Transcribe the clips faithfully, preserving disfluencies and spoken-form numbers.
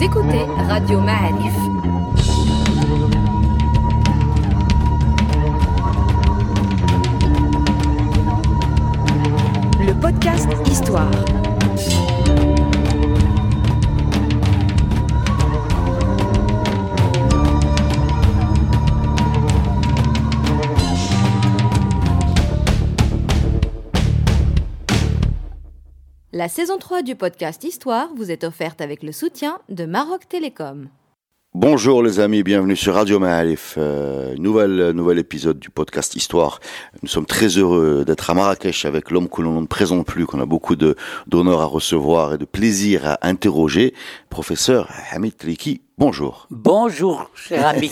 Vous écoutez Radio Ma'arif. Le podcast Histoire. La saison trois du podcast Histoire vous est offerte avec le soutien de Maroc Télécom. Bonjour les amis, bienvenue sur Radio Ma'arif, euh, nouvel, nouvel épisode du podcast Histoire. Nous sommes très heureux d'être à Marrakech avec l'homme que l'on ne présente plus, qu'on a beaucoup de, d'honneur à recevoir et de plaisir à interroger, professeur Hamid Triki. Bonjour. Bonjour, cher ami.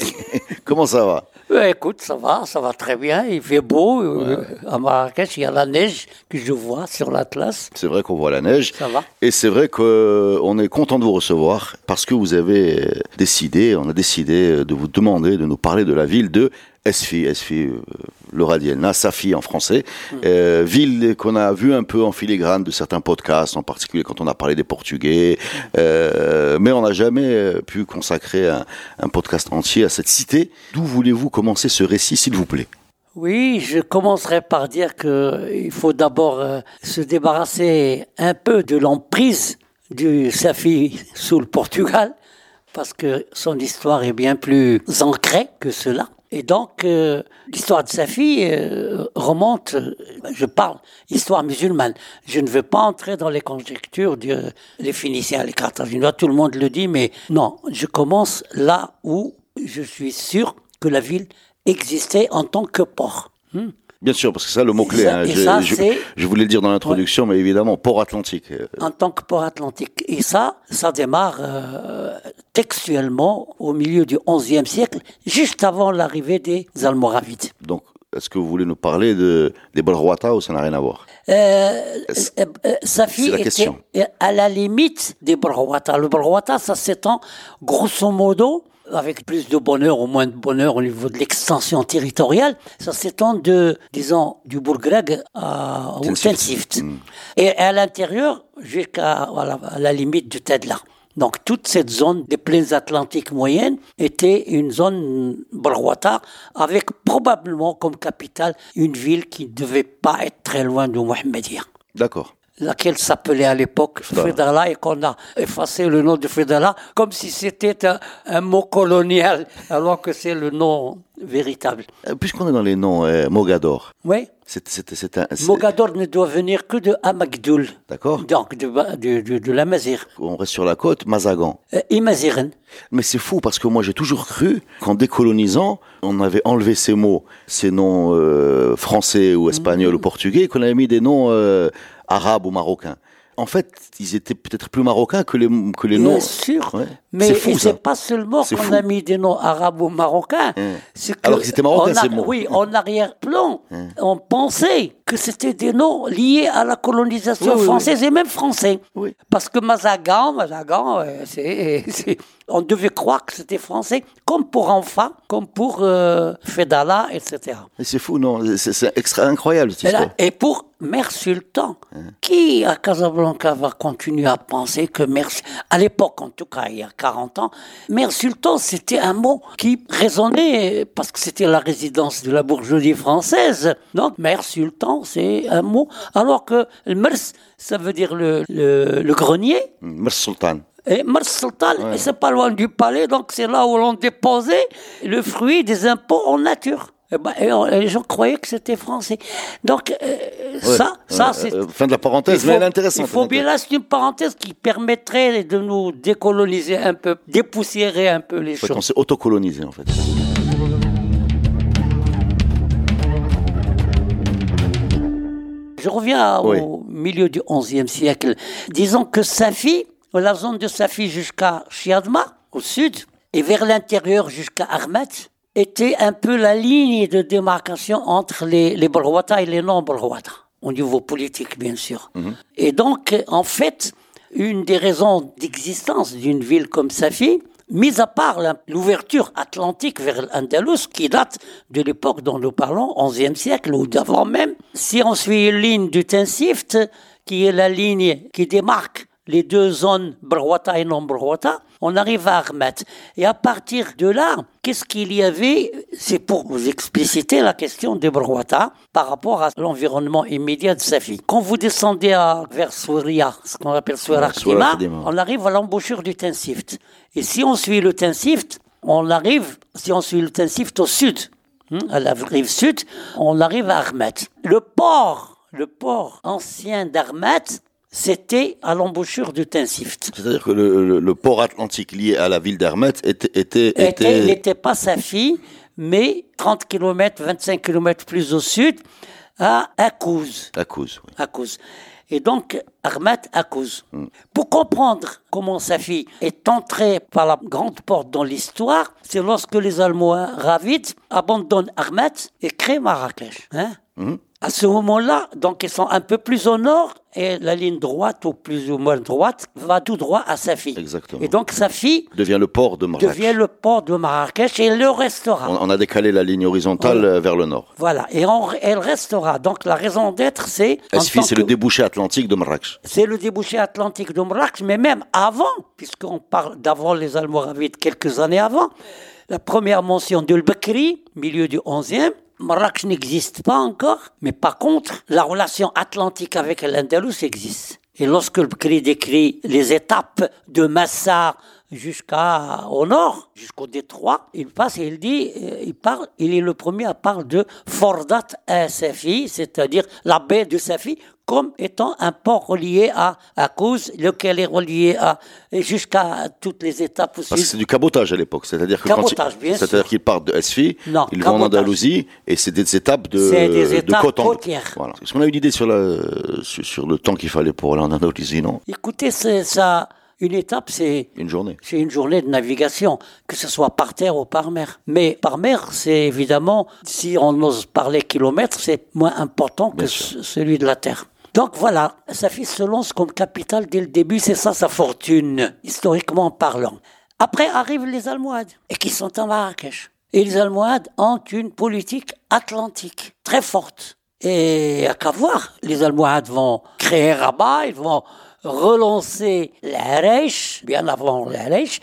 Comment ça va ? Ouais, écoute, ça va, ça va très bien, il fait beau. Ouais. À Marrakech, il y a la neige que je vois sur l'Atlas. C'est vrai qu'on voit la neige. Ça va. Et c'est vrai qu'on est content de vous recevoir parce que vous avez décidé, on a décidé de vous demander de nous parler de la ville de Safi, Safi, Laura Dielna, Safi en français, mmh. euh, ville qu'on a vue un peu en filigrane de certains podcasts, en particulier quand on a parlé des Portugais, euh, mais on n'a jamais pu consacrer un, un podcast entier à cette cité. D'où voulez-vous commencer ce récit, s'il vous plaît ? Oui, je commencerai par dire qu'il faut d'abord euh, se débarrasser un peu de l'emprise du Safi sous le Portugal, parce que son histoire est bien plus ancrée que cela. Et donc, euh, l'histoire de Safi euh, remonte, euh, je parle, histoire musulmane. Je ne veux pas entrer dans les conjectures des de, Phéniciens, les Carthaginois, tout le monde le dit, mais non, je commence là où je suis sûr que la ville existait en tant que port. Hmm. Bien sûr, parce que ça, le mot-clé, ça, hein, je, ça, je, je voulais le dire dans l'introduction, ouais. Mais évidemment, port atlantique. En tant que port atlantique. Et ça, ça démarre euh, textuellement au milieu du onzième siècle, juste avant l'arrivée des Almoravides. Donc, est-ce que vous voulez nous parler de, des Bolhuata ou ça n'a rien à voir ? euh, euh, Safi c'est la était question. À la limite des Bolhuata. Le Bolhuata, ça s'étend grosso modo, avec plus de bonheur ou moins de bonheur au niveau de l'extension territoriale, ça s'étend de, disons, du Bourgreg à Tensift. Mmh. Et à l'intérieur, jusqu'à voilà, à la limite du Fédala. Donc, toute cette zone des plaines atlantiques moyennes était une zone Bolhuata, avec probablement comme capitale une ville qui ne devait pas être très loin de Mohammedia. D'accord. Laquelle s'appelait à l'époque Fédala et qu'on a effacé le nom de Fédala comme si c'était un, un mot colonial alors que c'est le nom véritable. Puisqu'on est dans les noms, euh, Mogador. Oui. C'est, c'est, c'est un, c'est... Mogador ne doit venir que de Amagdoul. D'accord. Donc de, de, de, de l'Amazigh. On reste sur la côte, Mazagan. Euh, Imazighen. Mais c'est fou parce que moi j'ai toujours cru qu'en décolonisant, on avait enlevé ces mots, ces noms euh, français ou espagnols mmh. ou portugais, qu'on avait mis des noms euh, arabes ou marocains. En fait, ils étaient peut-être plus marocains que les, que les noms. Bien sûr, ouais. Mais c'est, fou, c'est pas seulement c'est qu'on fou. a mis des noms arabes ou marocains. Mmh. C'est que alors qu'ils étaient marocains, a, c'est bon. Oui, en arrière-plan, mmh. on pensait que c'était des noms liés à la colonisation oui, française oui, oui. et même français. Oui. Parce que Mazagan, Mazagan, c'est, c'est, on devait croire que c'était français, comme pour Enfant, comme pour euh, Fédala, et cetera. Et c'est fou, non ? C'est, c'est extra incroyable cette histoire. Et, là, et pour Mers Sultan, mmh. qui à Casablanca va continuer à penser que Mers, à l'époque en tout cas, il y a quarante ans, Mers Sultan, c'était un mot qui résonnait parce que c'était la résidence de la bourgeoisie française. Donc Mers Sultan, c'est un mot, alors que Mers, ça veut dire le, le, le grenier. Mers Sultan. Et Mers Sultan, ouais. C'est pas loin du palais, donc c'est là où l'on déposait le fruit des impôts en nature. Et bah, et on, les gens croyaient que c'était français. Donc, euh, ouais, ça, ouais, ça, c'est. Euh, fin de la parenthèse, faut, mais elle est intéressante. Il faut bien là, c'est une parenthèse qui permettrait de nous décoloniser un peu, dépoussiérer un peu les choses. On s'est autocolonisé, en fait. Je reviens oui. au milieu du onzième siècle. Disons que Safi, la zone de Safi jusqu'à Chiadma, au sud, et vers l'intérieur jusqu'à Armate, était un peu la ligne de démarcation entre les, les Bolhuata et les non-Bolhuata, au niveau politique, bien sûr. Mmh. Et donc, en fait, une des raisons d'existence d'une ville comme Safi, mis à part la, l'ouverture atlantique vers l'Andalous, qui date de l'époque dont nous parlons, onzième siècle ou d'avant même, si on suit une ligne du Tensift, qui est la ligne qui démarque les deux zones, Bolhuata et non Bolhuata, on arrive à Aghmat. Et à partir de là, qu'est-ce qu'il y avait? C'est pour vous expliciter la question de Bolhuata par rapport à l'environnement immédiat de Safi. Quand vous descendez à, vers Souria, ce qu'on appelle Souria Khidma, on arrive à l'embouchure du Tensift. Et si on suit le Tensift, on arrive, si on suit le Tensift au sud, hein, à la rive sud, on arrive à Aghmat. Le port, le port ancien d'Armate, c'était à l'embouchure du Tensift. C'est-à-dire que le, le, le port atlantique lié à la ville d'Armate était... était, était... était il n'était pas Safi, mais trente kilomètres, vingt-cinq kilomètres plus au sud, à Akouz. Akouz, oui. Akouz. Et donc, Armate, Akouz. Mm. Pour comprendre comment Safi est entrée par la grande porte dans l'histoire, c'est lorsque les Almoravides abandonnent Armate et créent Marrakech. Hein? Mm. À ce moment-là, donc ils sont un peu plus au nord et la ligne droite, ou plus ou moins droite, va tout droit à Safi. Exactement. Et donc Safi devient le port de Marrakech. Devient le port de Marrakech et le restera. On, on a décalé la ligne horizontale on, vers le nord. Voilà, et on, elle restera. Donc la raison d'être, c'est... Safi, c'est que, le débouché atlantique de Marrakech. C'est le débouché atlantique de Marrakech, mais même avant, puisqu'on parle d'avant les Almoravides, quelques années avant, la première mention de Al-Bakri, milieu du onzième, Marrakech n'existe pas encore, mais par contre, la relation atlantique avec l'Andalous existe. Et lorsque Al-Bakri décrit les étapes de Massa jusqu'à, au nord, jusqu'au détroit, il passe et il dit, il parle, il est le premier à parler de Fordat Safi, c'est-à-dire la baie de Safi, comme étant un port relié à Akouz, lequel est relié à, jusqu'à toutes les étapes possibles. Parce que c'est du cabotage à l'époque, c'est-à-dire que cabotage, quand il, bien c'est-à-dire sûr. Qu'ils partent de Safi, ils cabotage. Vont en Andalousie, et c'est des étapes de, c'est des étapes de côte côtières. Voilà. Est-ce qu'on a une idée sur la, sur, sur le temps qu'il fallait pour aller en Andalousie, non? Écoutez, c'est, ça, une étape, c'est une journée. C'est une journée de navigation, que ce soit par terre ou par mer. Mais par mer, c'est évidemment, si on ose parler kilomètres, c'est moins important Bien que sûr. Celui de la terre. Donc voilà, Safi se lance comme capitale dès le début, c'est ça sa fortune, historiquement parlant. Après arrivent les Almohades, et qui sont à Marrakech. Et les Almohades ont une politique atlantique très forte. Et à qu'à voir, les Almohades vont créer Rabat, ils vont relancer l'Arèche, bien avant l'Arèche,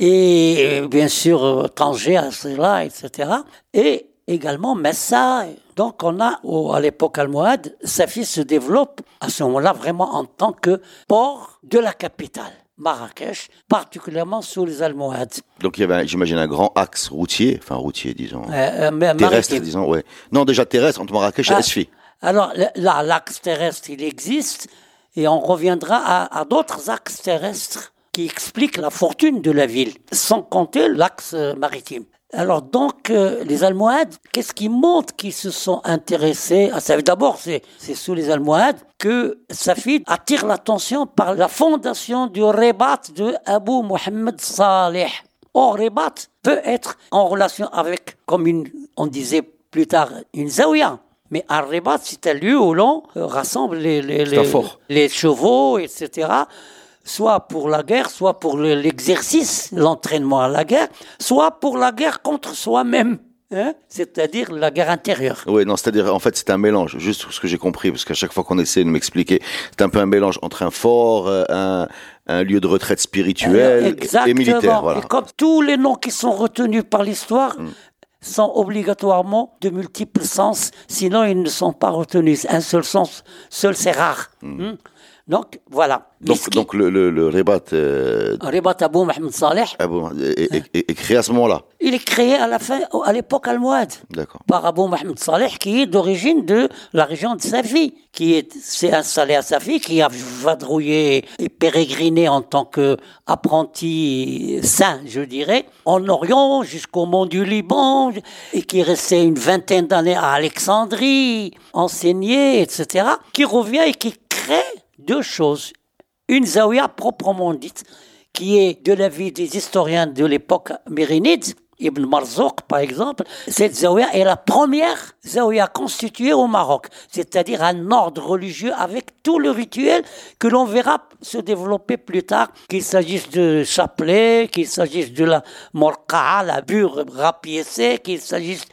et bien sûr Tanger à cela, et cetera. Et également Massa. Donc on a, oh, à l'époque almohade, Safi se développe à ce moment-là vraiment en tant que port de la capitale, Marrakech, particulièrement sous les Almohades. Donc il y avait, j'imagine, un grand axe routier, enfin routier disons, euh, euh, terrestre disons, ouais. Non, déjà terrestre entre Marrakech et ah, Safi. Alors là, l'axe terrestre, il existe. Et on reviendra à, à d'autres axes terrestres qui expliquent la fortune de la ville, sans compter l'axe maritime. Alors donc, euh, les Almohades, qu'est-ce qui montre qu'ils se sont intéressés à Safi ? D'abord, c'est, c'est sous les Almohades que Safi attire l'attention par la fondation du rébat de Abu Mohammed Salih. Or, rébat peut être en relation avec, comme une, on disait plus tard, une zaouia. Mais un rébat, c'est un lieu où l'on rassemble les, les, les, les chevaux, et cetera, soit pour la guerre, soit pour l'exercice, l'entraînement à la guerre, soit pour la guerre contre soi-même. Hein, c'est-à-dire la guerre intérieure. Oui, non, c'est-à-dire, en fait, c'est un mélange, juste ce que j'ai compris, parce qu'à chaque fois qu'on essaie de m'expliquer, c'est un peu un mélange entre un fort, un, un lieu de retraite spirituelle exactement. Et militaire. Voilà. Et comme tous les noms qui sont retenus par l'histoire, mmh. sont obligatoirement de multiples sens, sinon ils ne sont pas retenus. Un seul sens, seul c'est rare. Mmh. Mmh. Donc voilà. Donc, qui... donc le, le, le rébat. Euh... Rébat Abu Mohammed Salih. Abu... Est, est, est créé à ce moment-là. Il est créé à la fin, à l'époque almohade. D'accord. Par Abu Mohammed Salih, qui est d'origine de la région de Safi, qui est, s'est installé à Safi, qui a vadrouillé et pérégriner en tant qu'apprenti saint, je dirais, en Orient jusqu'au mont du Liban, et qui est resté une vingtaine d'années à Alexandrie, enseigné, et cetera, qui revient et qui crée deux choses. Une zaouia proprement dite, qui est de l'avis des historiens de l'époque mérinide, Ibn Marzouk par exemple, cette zaouia est la première zaouia constituée au Maroc, c'est-à-dire un ordre religieux avec tout le rituel que l'on verra se développer plus tard, qu'il s'agisse de chapelet, qu'il s'agisse de la morqa'a, la bure rapiécée, qu'il s'agisse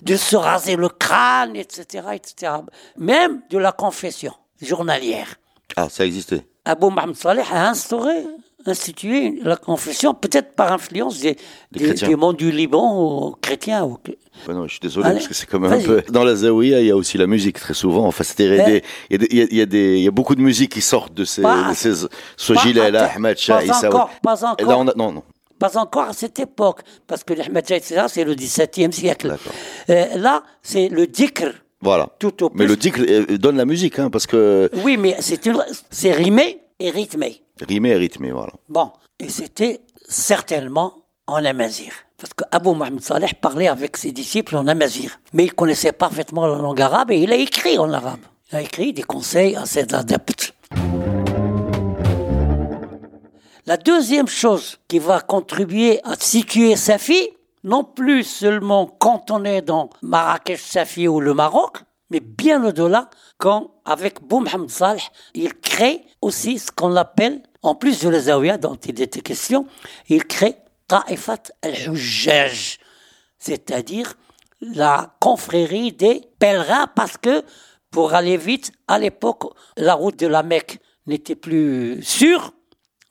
de se raser le crâne, et cetera, et cetera, même de la confession journalière. Ah, ça existait. Abu Mohammed Salih a instauré, institué la confession, peut-être par influence des, des, des mondes du Liban aux chrétiens. Aux... Ben non, je suis désolé, allez, parce que c'est quand même vas-y. Un peu... Dans la zaouia, il y a aussi la musique, très souvent. Enfin, c'est-à-dire, il y, y, y, y a beaucoup de musique qui sortent de ces, ces ce gilet-là, Ahmed Shah, Issa. Pas encore, pas encore. Et là, on a, non, non. Pas encore à cette époque, parce que l'Ahmed Shah, et cetera, c'est le dix-septième siècle. Euh, là, c'est le dhikr. Voilà. Tout au plus. Mais le dhikr donne la musique, hein, parce que... Oui, mais c'est, une... c'est rimé et rythmé. Rimé et rythmé, voilà. Bon, et c'était certainement en Amazigh. Parce qu'Abu Mohammed Salih parlait avec ses disciples en Amazigh. Mais il connaissait parfaitement la langue arabe et il a écrit en arabe. Il a écrit des conseils à ses adeptes. La deuxième chose qui va contribuer à situer Safi, non plus seulement quand on est dans Marrakech, Safi ou le Maroc, mais bien au-delà, quand, avec Abou Mohammed Salih, il crée aussi ce qu'on appelle, en plus de la zaouia dont il était question, il crée Ta'ifat al-hujjaj, c'est-à-dire la confrérie des pèlerins, parce que, pour aller vite, à l'époque, la route de la Mecque n'était plus sûre,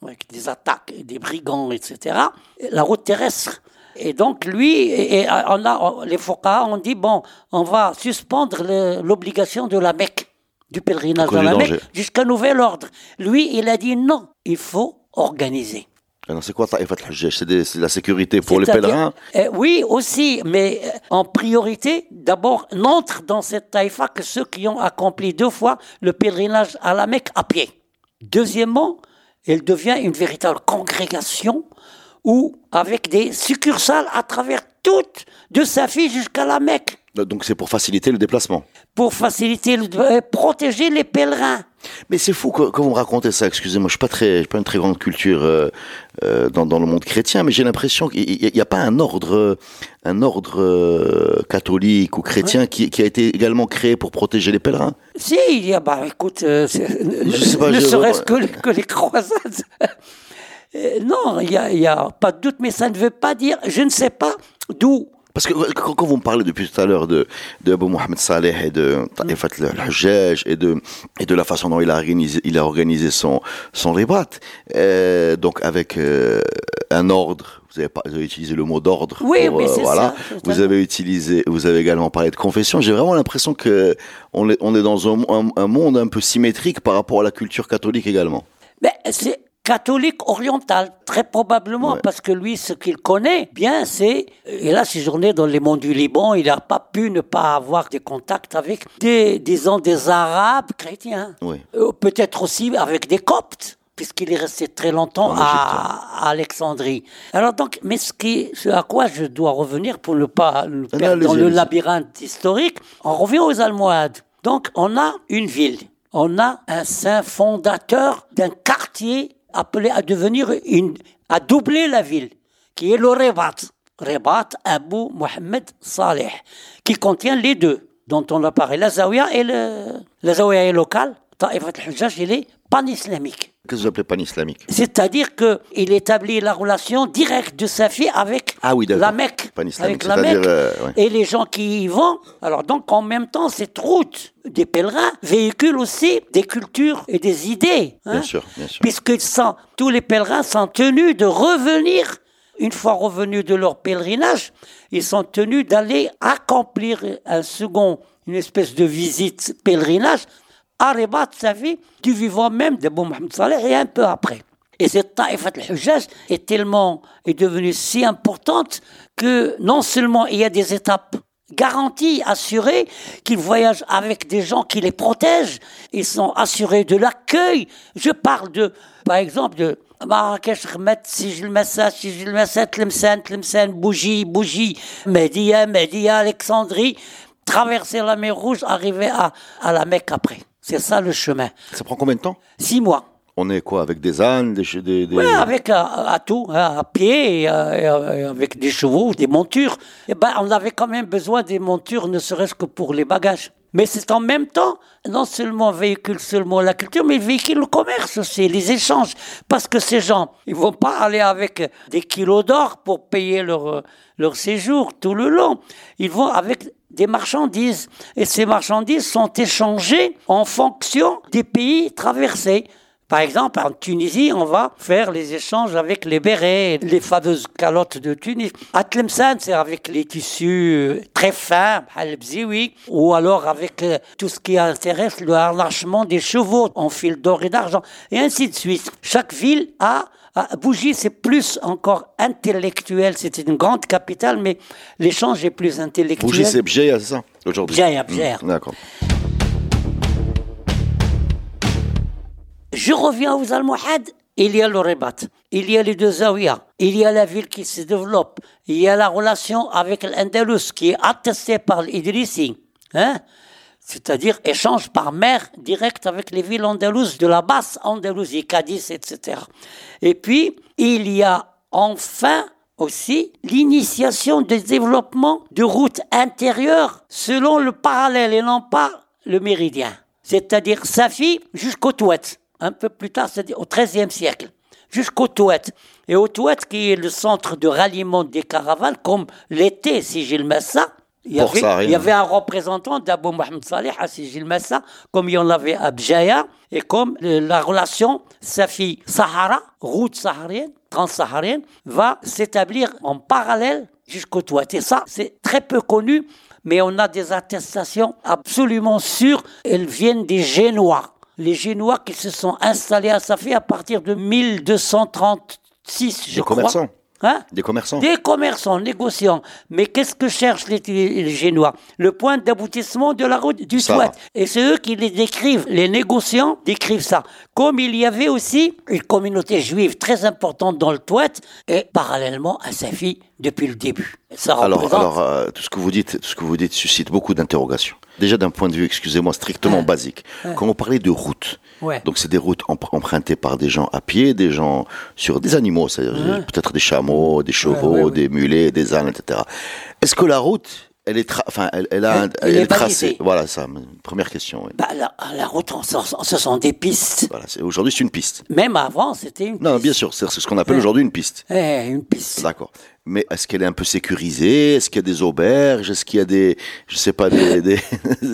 avec des attaques, des brigands, et cetera, la route terrestre. Et donc, lui, et on a, les Fouqaha ont dit, bon, on va suspendre le, l'obligation de la Mecque, du pèlerinage de la Mecque, jusqu'à nouvel ordre. Lui, il a dit, non, il faut organiser. Alors, c'est quoi Ta'ifat al-Hujjaj ? C'est, des, c'est la sécurité pour c'est les pèlerins ? euh, Oui, aussi, mais euh, en priorité, d'abord, n'entrent dans cette Taïfa que ceux qui ont accompli deux fois le pèlerinage à la Mecque à pied. Deuxièmement, elle devient une véritable congrégation ou avec des succursales à travers toute, de Safi jusqu'à la Mecque. Donc c'est pour faciliter le déplacement. Pour faciliter, le, euh, protéger les pèlerins. Mais c'est fou quand vous me racontez ça, excusez-moi, je ne suis pas une très grande culture euh, euh, dans, dans le monde chrétien, mais j'ai l'impression qu'il n'y a, a pas un ordre, un ordre euh, catholique ou chrétien ouais. qui, qui a été également créé pour protéger les pèlerins. Si, il y a, bah écoute, euh, je pas, ne serait-ce que, le, que les croisades... Euh, non, il n'y a, a pas de doute, mais ça ne veut pas dire, je ne sais pas d'où. Parce que quand, quand vous me parlez depuis tout à l'heure de, de Abou Mohammed Salih et de Ta'ifat al-Hujjaj et de, et de la façon dont il a organisé, il a organisé son, son rébat, euh, donc avec euh, un ordre, vous avez, pas, vous avez utilisé le mot d'ordre. Oui, pour, mais c'est euh, voilà. ça. Vous avez, utilisé, vous avez également parlé de confession. J'ai vraiment l'impression qu'on est, on est dans un, un, un monde un peu symétrique par rapport à la culture catholique également. Mais c'est... catholique oriental, très probablement, ouais. parce que lui, ce qu'il connaît bien, c'est, il a séjourné dans les monts du Liban, il n'a pas pu ne pas avoir des contacts avec des, disons, des Arabes chrétiens. Ouais. Euh, peut-être aussi avec des Coptes, puisqu'il est resté très longtemps à, à Alexandrie. Alors donc, mais ce qui, ce à quoi je dois revenir pour ne pas le perdre dans le labyrinthe historique, on revient aux Almohades. Donc, on a une ville, on a un saint fondateur d'un quartier appelé à devenir une, à doubler la ville, qui est le rébat, rébat Abou Mohammed Salih, qui contient les deux dont on a parlé, la zaouia et le, la zaouia est locale, Ta'ifat al-Hujjaj, il est pan-islamique. Qu'est-ce que vous appelez pan-islamique ? C'est-à-dire que il établit la relation directe de Safi avec ah oui, la Mecque, avec la Mecque, euh, ouais. et les gens qui y vont. Alors donc en même temps, cette route des pèlerins véhicule aussi des cultures et des idées, hein, bien sûr, bien sûr. Puisque sans, tous les pèlerins sont tenus de revenir. Une fois revenus de leur pèlerinage, ils sont tenus d'aller accomplir un second, une espèce de visite pèlerinage. À Rébat Safi, du vivant même d'Abou Mohammed Salih et un peu après. Et cette Ta'ifat al-Hujjaj est tellement, est devenue si importante que non seulement il y a des étapes garanties, assurées, qu'ils voyagent avec des gens qui les protègent, ils sont assurés de l'accueil. Je parle de, par exemple, de Marrakech, Aghmat, Sijilmasa, Sijilmasa, Tlemcen, Tlemcen, Bougie, Bougie, Média, Média, Alexandrie, traverser la mer Rouge, arriver à, à la Mecque après. C'est ça le chemin. Ça prend combien de temps ? Six mois. On est quoi, avec des ânes, des... des, des... Oui, avec à, à tout, à pied, et à, et avec des chevaux, des montures. Eh ben, on avait quand même besoin des montures, ne serait-ce que pour les bagages. Mais c'est en même temps, non seulement véhicule seulement la culture, mais véhicule le commerce aussi, les échanges. Parce que ces gens, ils vont pas aller avec des kilos d'or pour payer leur, leur séjour tout le long. Ils vont avec des marchandises. Et ces marchandises sont échangées en fonction des pays traversés. Par exemple, en Tunisie, on va faire les échanges avec les bérets, les fameuses calottes de Tunis. À Tlemcen, c'est avec les tissus très fins, al-bzioui, ou alors avec tout ce qui intéresse le harnachement des chevaux en fil d'or et d'argent, et ainsi de suite. Chaque ville a... Ah, Bougie, c'est plus encore intellectuel. C'était une grande capitale, mais l'échange est plus intellectuel. Bougie, c'est Béjaia, c'est ça, aujourd'hui. Béjaia, Béjaia. Mmh, d'accord. Je reviens aux Almohades. Il y a le rébat, il y a les deux zaouia, il y a la ville qui se développe, il y a la relation avec l'Andalus qui est attestée par l'Idrissi. Hein? C'est-à-dire échange par mer direct avec les villes andalouses de la basse Andalousie, Cadix, et cetera. Et puis, il y a enfin aussi l'initiation du développement de routes intérieures selon le parallèle et non pas le méridien. C'est-à-dire Safi jusqu'au Touat, un peu plus tard, c'est-à-dire au treizième siècle, jusqu'au Touat. Et au Touat, qui est le centre de ralliement des caravanes, comme l'était Sijilmasa, Il y, avait, ça, il y avait un représentant d'Abu Mohammed Salih à Sijilmasa, comme il y en avait à Béjaia, et comme la relation Safi-Sahara, route saharienne, transsaharienne, va s'établir en parallèle jusqu'au Touat. Et ça, c'est très peu connu, mais on a des attestations absolument sûres. Elles viennent des Génois. Les Génois qui se sont installés à Safi à partir de mille deux cent trente-six, je des crois. Commerçants. Hein? Des commerçants. Des commerçants, négociants. Mais qu'est-ce que cherchent les, les Génois? Le point d'aboutissement de la route du Touat. Et c'est eux qui les décrivent. Les négociants décrivent ça. Comme il y avait aussi une communauté juive très importante dans le Touat et parallèlement à Safi depuis le début. Ça représente... Alors, alors euh, tout ce que vous dites, tout ce que vous dites suscite beaucoup d'interrogations. Déjà d'un point de vue, excusez-moi, strictement ah. basique. Ah. Quand on parlait de routes, ouais. donc c'est des routes empruntées par des gens à pied, des gens sur des animaux, c'est-à-dire ah. peut-être des chameaux, des chevaux, ouais, ouais, des ouais. mulets, des ânes, et cetera. Est-ce que la route, elle est, tra... enfin, elle, elle a, elle, elle est tracée? Voilà, ça. Première question. Oui. Bah, la, la route, on, on, ce sont des pistes. Voilà, c'est, aujourd'hui, c'est une piste. Même avant, c'était une. Non, piste. Bien sûr, c'est ce qu'on appelle ouais. aujourd'hui une piste. Ouais, une piste. D'accord. Mais est-ce qu'elle est un peu sécurisée? Est-ce qu'il y a des auberges? Est-ce qu'il y a des, je sais pas, des, des,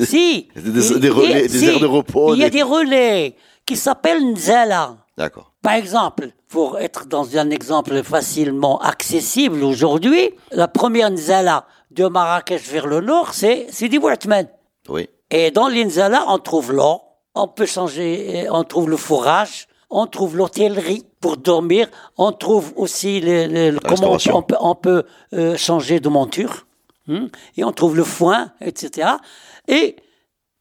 si. des, des, des relais, a, des si. aires de repos? Il y a des, des relais qui s'appellent Nzala. D'accord. Par exemple, pour être dans un exemple facilement accessible aujourd'hui, la première Nzala de Marrakech vers le nord, c'est Sidi Bouatman. Oui. Et dans l'Nzala, on trouve l'eau, on peut changer, on trouve le fourrage, on trouve l'hôtellerie pour dormir, on trouve aussi le, le, le, comment on, on peut, on peut euh, changer de monture, hein, et on trouve le foin, et cetera. Et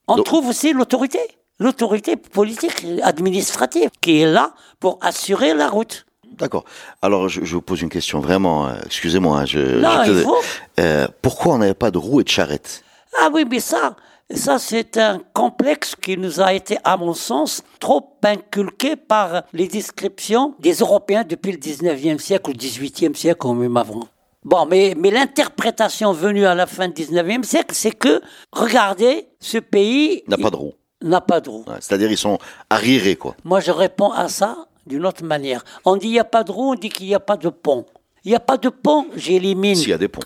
on Donc. trouve aussi l'autorité, l'autorité politique, administrative, qui est là pour assurer la route. D'accord. Alors, je, je vous pose une question vraiment, euh, excusez-moi, je... Non, je te... il faut... euh, pourquoi on n'avait pas de roues et de charrettes? Ah oui, mais ça... Ça, c'est un complexe qui nous a été, à mon sens, trop inculqué par les descriptions des Européens depuis le dix-neuvième siècle ou le dix-huitième siècle ou même avant. Bon, mais, mais l'interprétation venue à la fin du dix-neuvième siècle, c'est que, regardez, ce pays... N'a pas de roue. N'a pas de roue. Ouais, c'est-à-dire, ils sont arriérés, quoi. Moi, je réponds à ça d'une autre manière. On dit qu'il n'y a pas de roue, on dit qu'il n'y a pas de pont. Il n'y a pas de pont, j'élimine... S'il y a des ponts.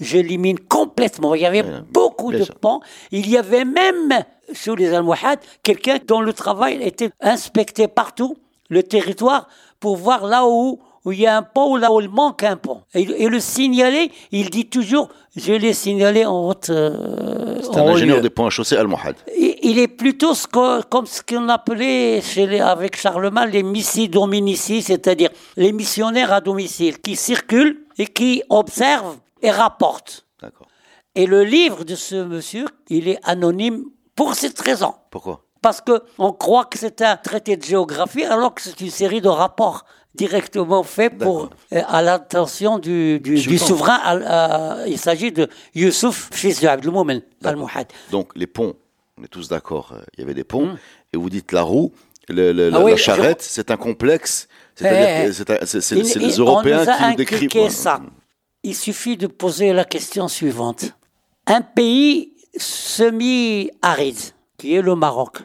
J'élimine complètement. Il y avait euh, beaucoup de ponts. Il y avait même, sous les Almohades, quelqu'un dont le travail était inspecté partout, le territoire, pour voir là où, où il y a un pont ou là où il manque un pont. Et, et le signaler, il dit toujours, je l'ai signalé en haute... Euh, C'est un ingénieur des ponts à chaussée Almohade. Il, il est plutôt ce que, comme ce qu'on appelait chez les, avec Charlemagne les missi dominici, c'est-à-dire les missionnaires à domicile, qui circulent et qui observent et rapporte. D'accord. Et le livre de ce monsieur, il est anonyme pour cette raison. Pourquoi? Parce qu'on croit que c'est un traité de géographie, alors que c'est une série de rapports directement faits pour, euh, à l'attention du, du, du souverain. À, à, il s'agit de Youssouf, fils de Abd al-Moumen al-Mouhad. Donc les ponts, on est tous d'accord, il y avait des ponts, mmh. et vous dites la roue, le, le, ah la, oui, la charrette, je... c'est un complexe, c'est-à-dire eh, que c'est, c'est, c'est, c'est il, les il, Européens qui nous décrivent. On nous a inculqué ça. Il suffit de poser la question suivante. Un pays semi-aride, qui est le Maroc,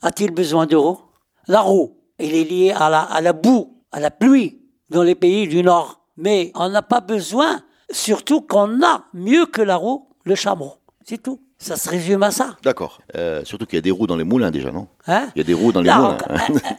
a-t-il besoin de roue? La roue, elle est liée à la, à la boue, à la pluie, dans les pays du Nord. Mais on n'a pas besoin, surtout qu'on a, mieux que la roue, le chameau. C'est tout. Ça se résume à ça. D'accord. Euh, surtout qu'il y a des roues dans les moulins déjà, non ? Hein ? Il y a des roues dans les non, moulins.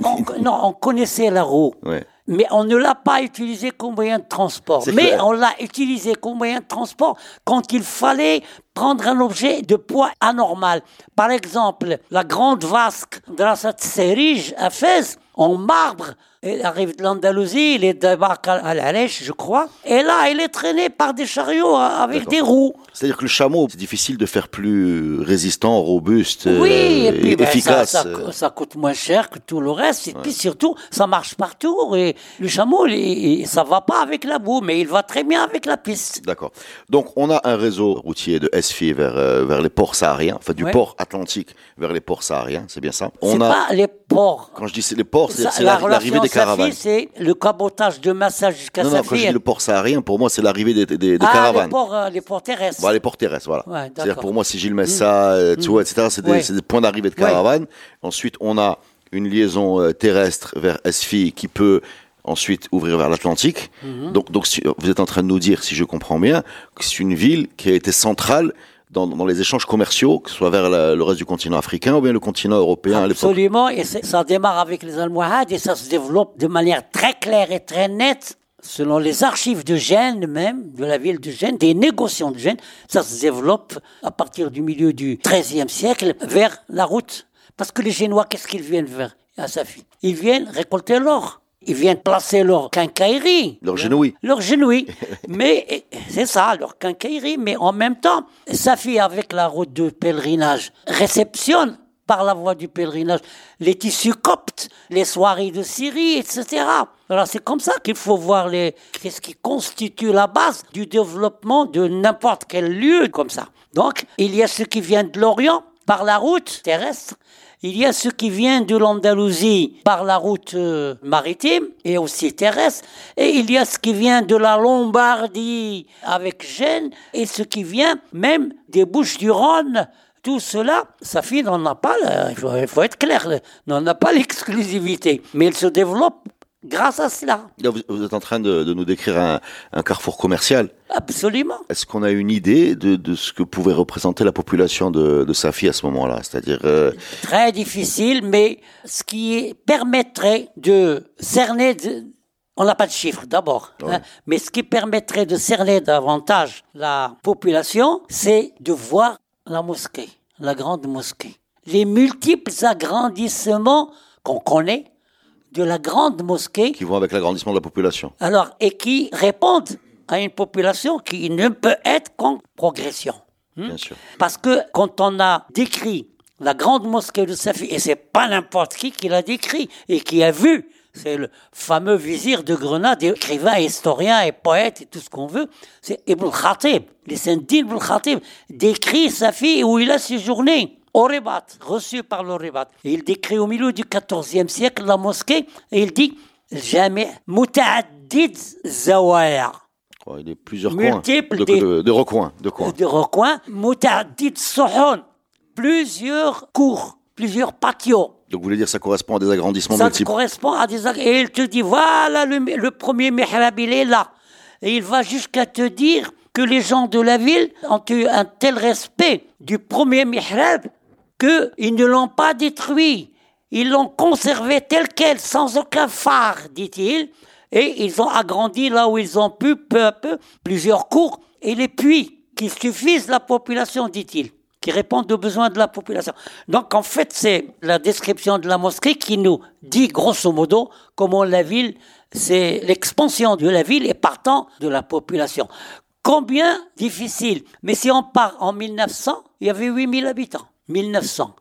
On, on, non, on connaissait la roue, ouais. mais on ne l'a pas utilisée comme moyen de transport. C'est mais clair. On l'a utilisée comme moyen de transport quand il fallait prendre un objet de poids anormal. Par exemple, la grande vasque de la Serige à Fès, en marbre, elle arrive de l'Andalousie, elle débarque à l'Arèche, je crois, et là, elle est traînée par des chariots avec D'accord. des roues. C'est-à-dire que le chameau, c'est difficile de faire plus résistant, robuste, oui, euh, et puis, ben, efficace. Ça, ça, ça coûte moins cher que tout le reste, et ouais. puis surtout, ça marche partout, et le chameau, il, il, ça ne va pas avec la boue, mais il va très bien avec la piste. D'accord. Donc, on a un réseau routier de Esfi vers, euh, vers les ports sahariens, enfin, du ouais. port atlantique vers les ports sahariens, c'est bien ça. On c'est a... pas les ports. Quand je dis c'est les ports, c'est, ça, c'est la, la l'arrivée des Safi, caravanes. C'est le cabotage de Massa jusqu'à non, Safi. Non, quand je dis le port saharien, pour moi, c'est l'arrivée des, des, des ah, caravanes. Ah, les ports, euh, les ports terrestres. Bah, les ports terrestres, voilà. Ouais, c'est-à-dire pour moi, Sijilmasa, mmh. Touat, et cetera, c'est des, ouais. c'est des points d'arrivée de caravanes. Ouais. Ensuite, on a une liaison terrestre vers Esfi qui peut ensuite ouvrir vers l'Atlantique. Mmh. Donc, donc si, vous êtes en train de nous dire, si je comprends bien, que c'est une ville qui a été centrale Dans, dans les échanges commerciaux, que ce soit vers la, le reste du continent africain ou bien le continent européen. Absolument, à l'époque. Absolument, et ça démarre avec les Almohades et ça se développe de manière très claire et très nette, selon les archives de Gênes même, de la ville de Gênes, des négociants de Gênes. Ça se développe à partir du milieu du treizième siècle vers la route. Parce que les Génois, qu'est-ce qu'ils viennent faire à Safi ? Ils viennent récolter l'or. Ils viennent placer leur quincaillerie. Leur génouille. Leur génouille. Mais c'est ça, leur quincaillerie. Mais en même temps, Safi, avec la route de pèlerinage, réceptionne par la voie du pèlerinage les tissus coptes, les soirées de Syrie, et cetera. Alors c'est comme ça qu'il faut voir les... qu'est-ce qui constitue la base du développement de n'importe quel lieu comme ça. Donc, il y a ceux qui viennent de l'Orient par la route terrestre. Il y a ceux qui viennent de l'Andalousie par la route euh, maritime et aussi terrestre. Et il y a ceux qui viennent de la Lombardie avec Gênes et ceux qui viennent même des Bouches-du-Rhône. Tout cela, Safi n'en a pas, il faut, il faut être clair, n'en a pas l'exclusivité. Mais il se développe grâce à cela. Là, vous, vous êtes en train de, de nous décrire un, un carrefour commercial. Absolument. Est-ce qu'on a une idée de, de ce que pouvait représenter la population de, de Safi à ce moment-là ? C'est-à-dire euh... très difficile, mais ce qui permettrait de cerner, de... on n'a pas de chiffres d'abord, ouais. hein, mais ce qui permettrait de cerner davantage la population, c'est de voir la mosquée, la grande mosquée. Les multiples agrandissements qu'on connaît, de la grande mosquée. Qui vont avec l'agrandissement de la population. Alors, et qui répondent à une population qui ne peut être qu'en progression. Hmm? Bien sûr. Parce que quand on a décrit la grande mosquée de Safi, et c'est pas n'importe qui qui l'a décrit et qui a vu, c'est le fameux vizir de Grenade, écrivain, historien et poète et tout ce qu'on veut, c'est Ibn Khatib, les Sindin Ibn Khatib, décrit Safi où il a séjourné. Au rébat, reçu par le rébat. Il décrit au milieu du quatorzième siècle la mosquée et il dit Jami' muta'addid zaouia. Il y a plusieurs multiples coins. De, de, de recoins. De, coins. de recoins. Muta'addid suhun. Plusieurs cours, plusieurs patios. Donc vous voulez dire que ça correspond à des agrandissements ça multiples ? Ça correspond à des agrandissements. Et il te dit voilà, le, le premier mihrab, il est là. Et il va jusqu'à te dire que les gens de la ville ont eu un tel respect du premier mihrab qu'ils ne l'ont pas détruit, ils l'ont conservé tel quel, sans aucun phare, dit-il, et ils ont agrandi là où ils ont pu, peu à peu, plusieurs cours, et les puits qui suffisent à la population, dit-il, qui répondent aux besoins de la population. Donc en fait, c'est la description de la mosquée qui nous dit, grosso modo, comment la ville, c'est l'expansion de la ville et partant de la population. Combien difficile. Mais si on part en mille neuf cents, il y avait huit mille habitants. mille neuf cents.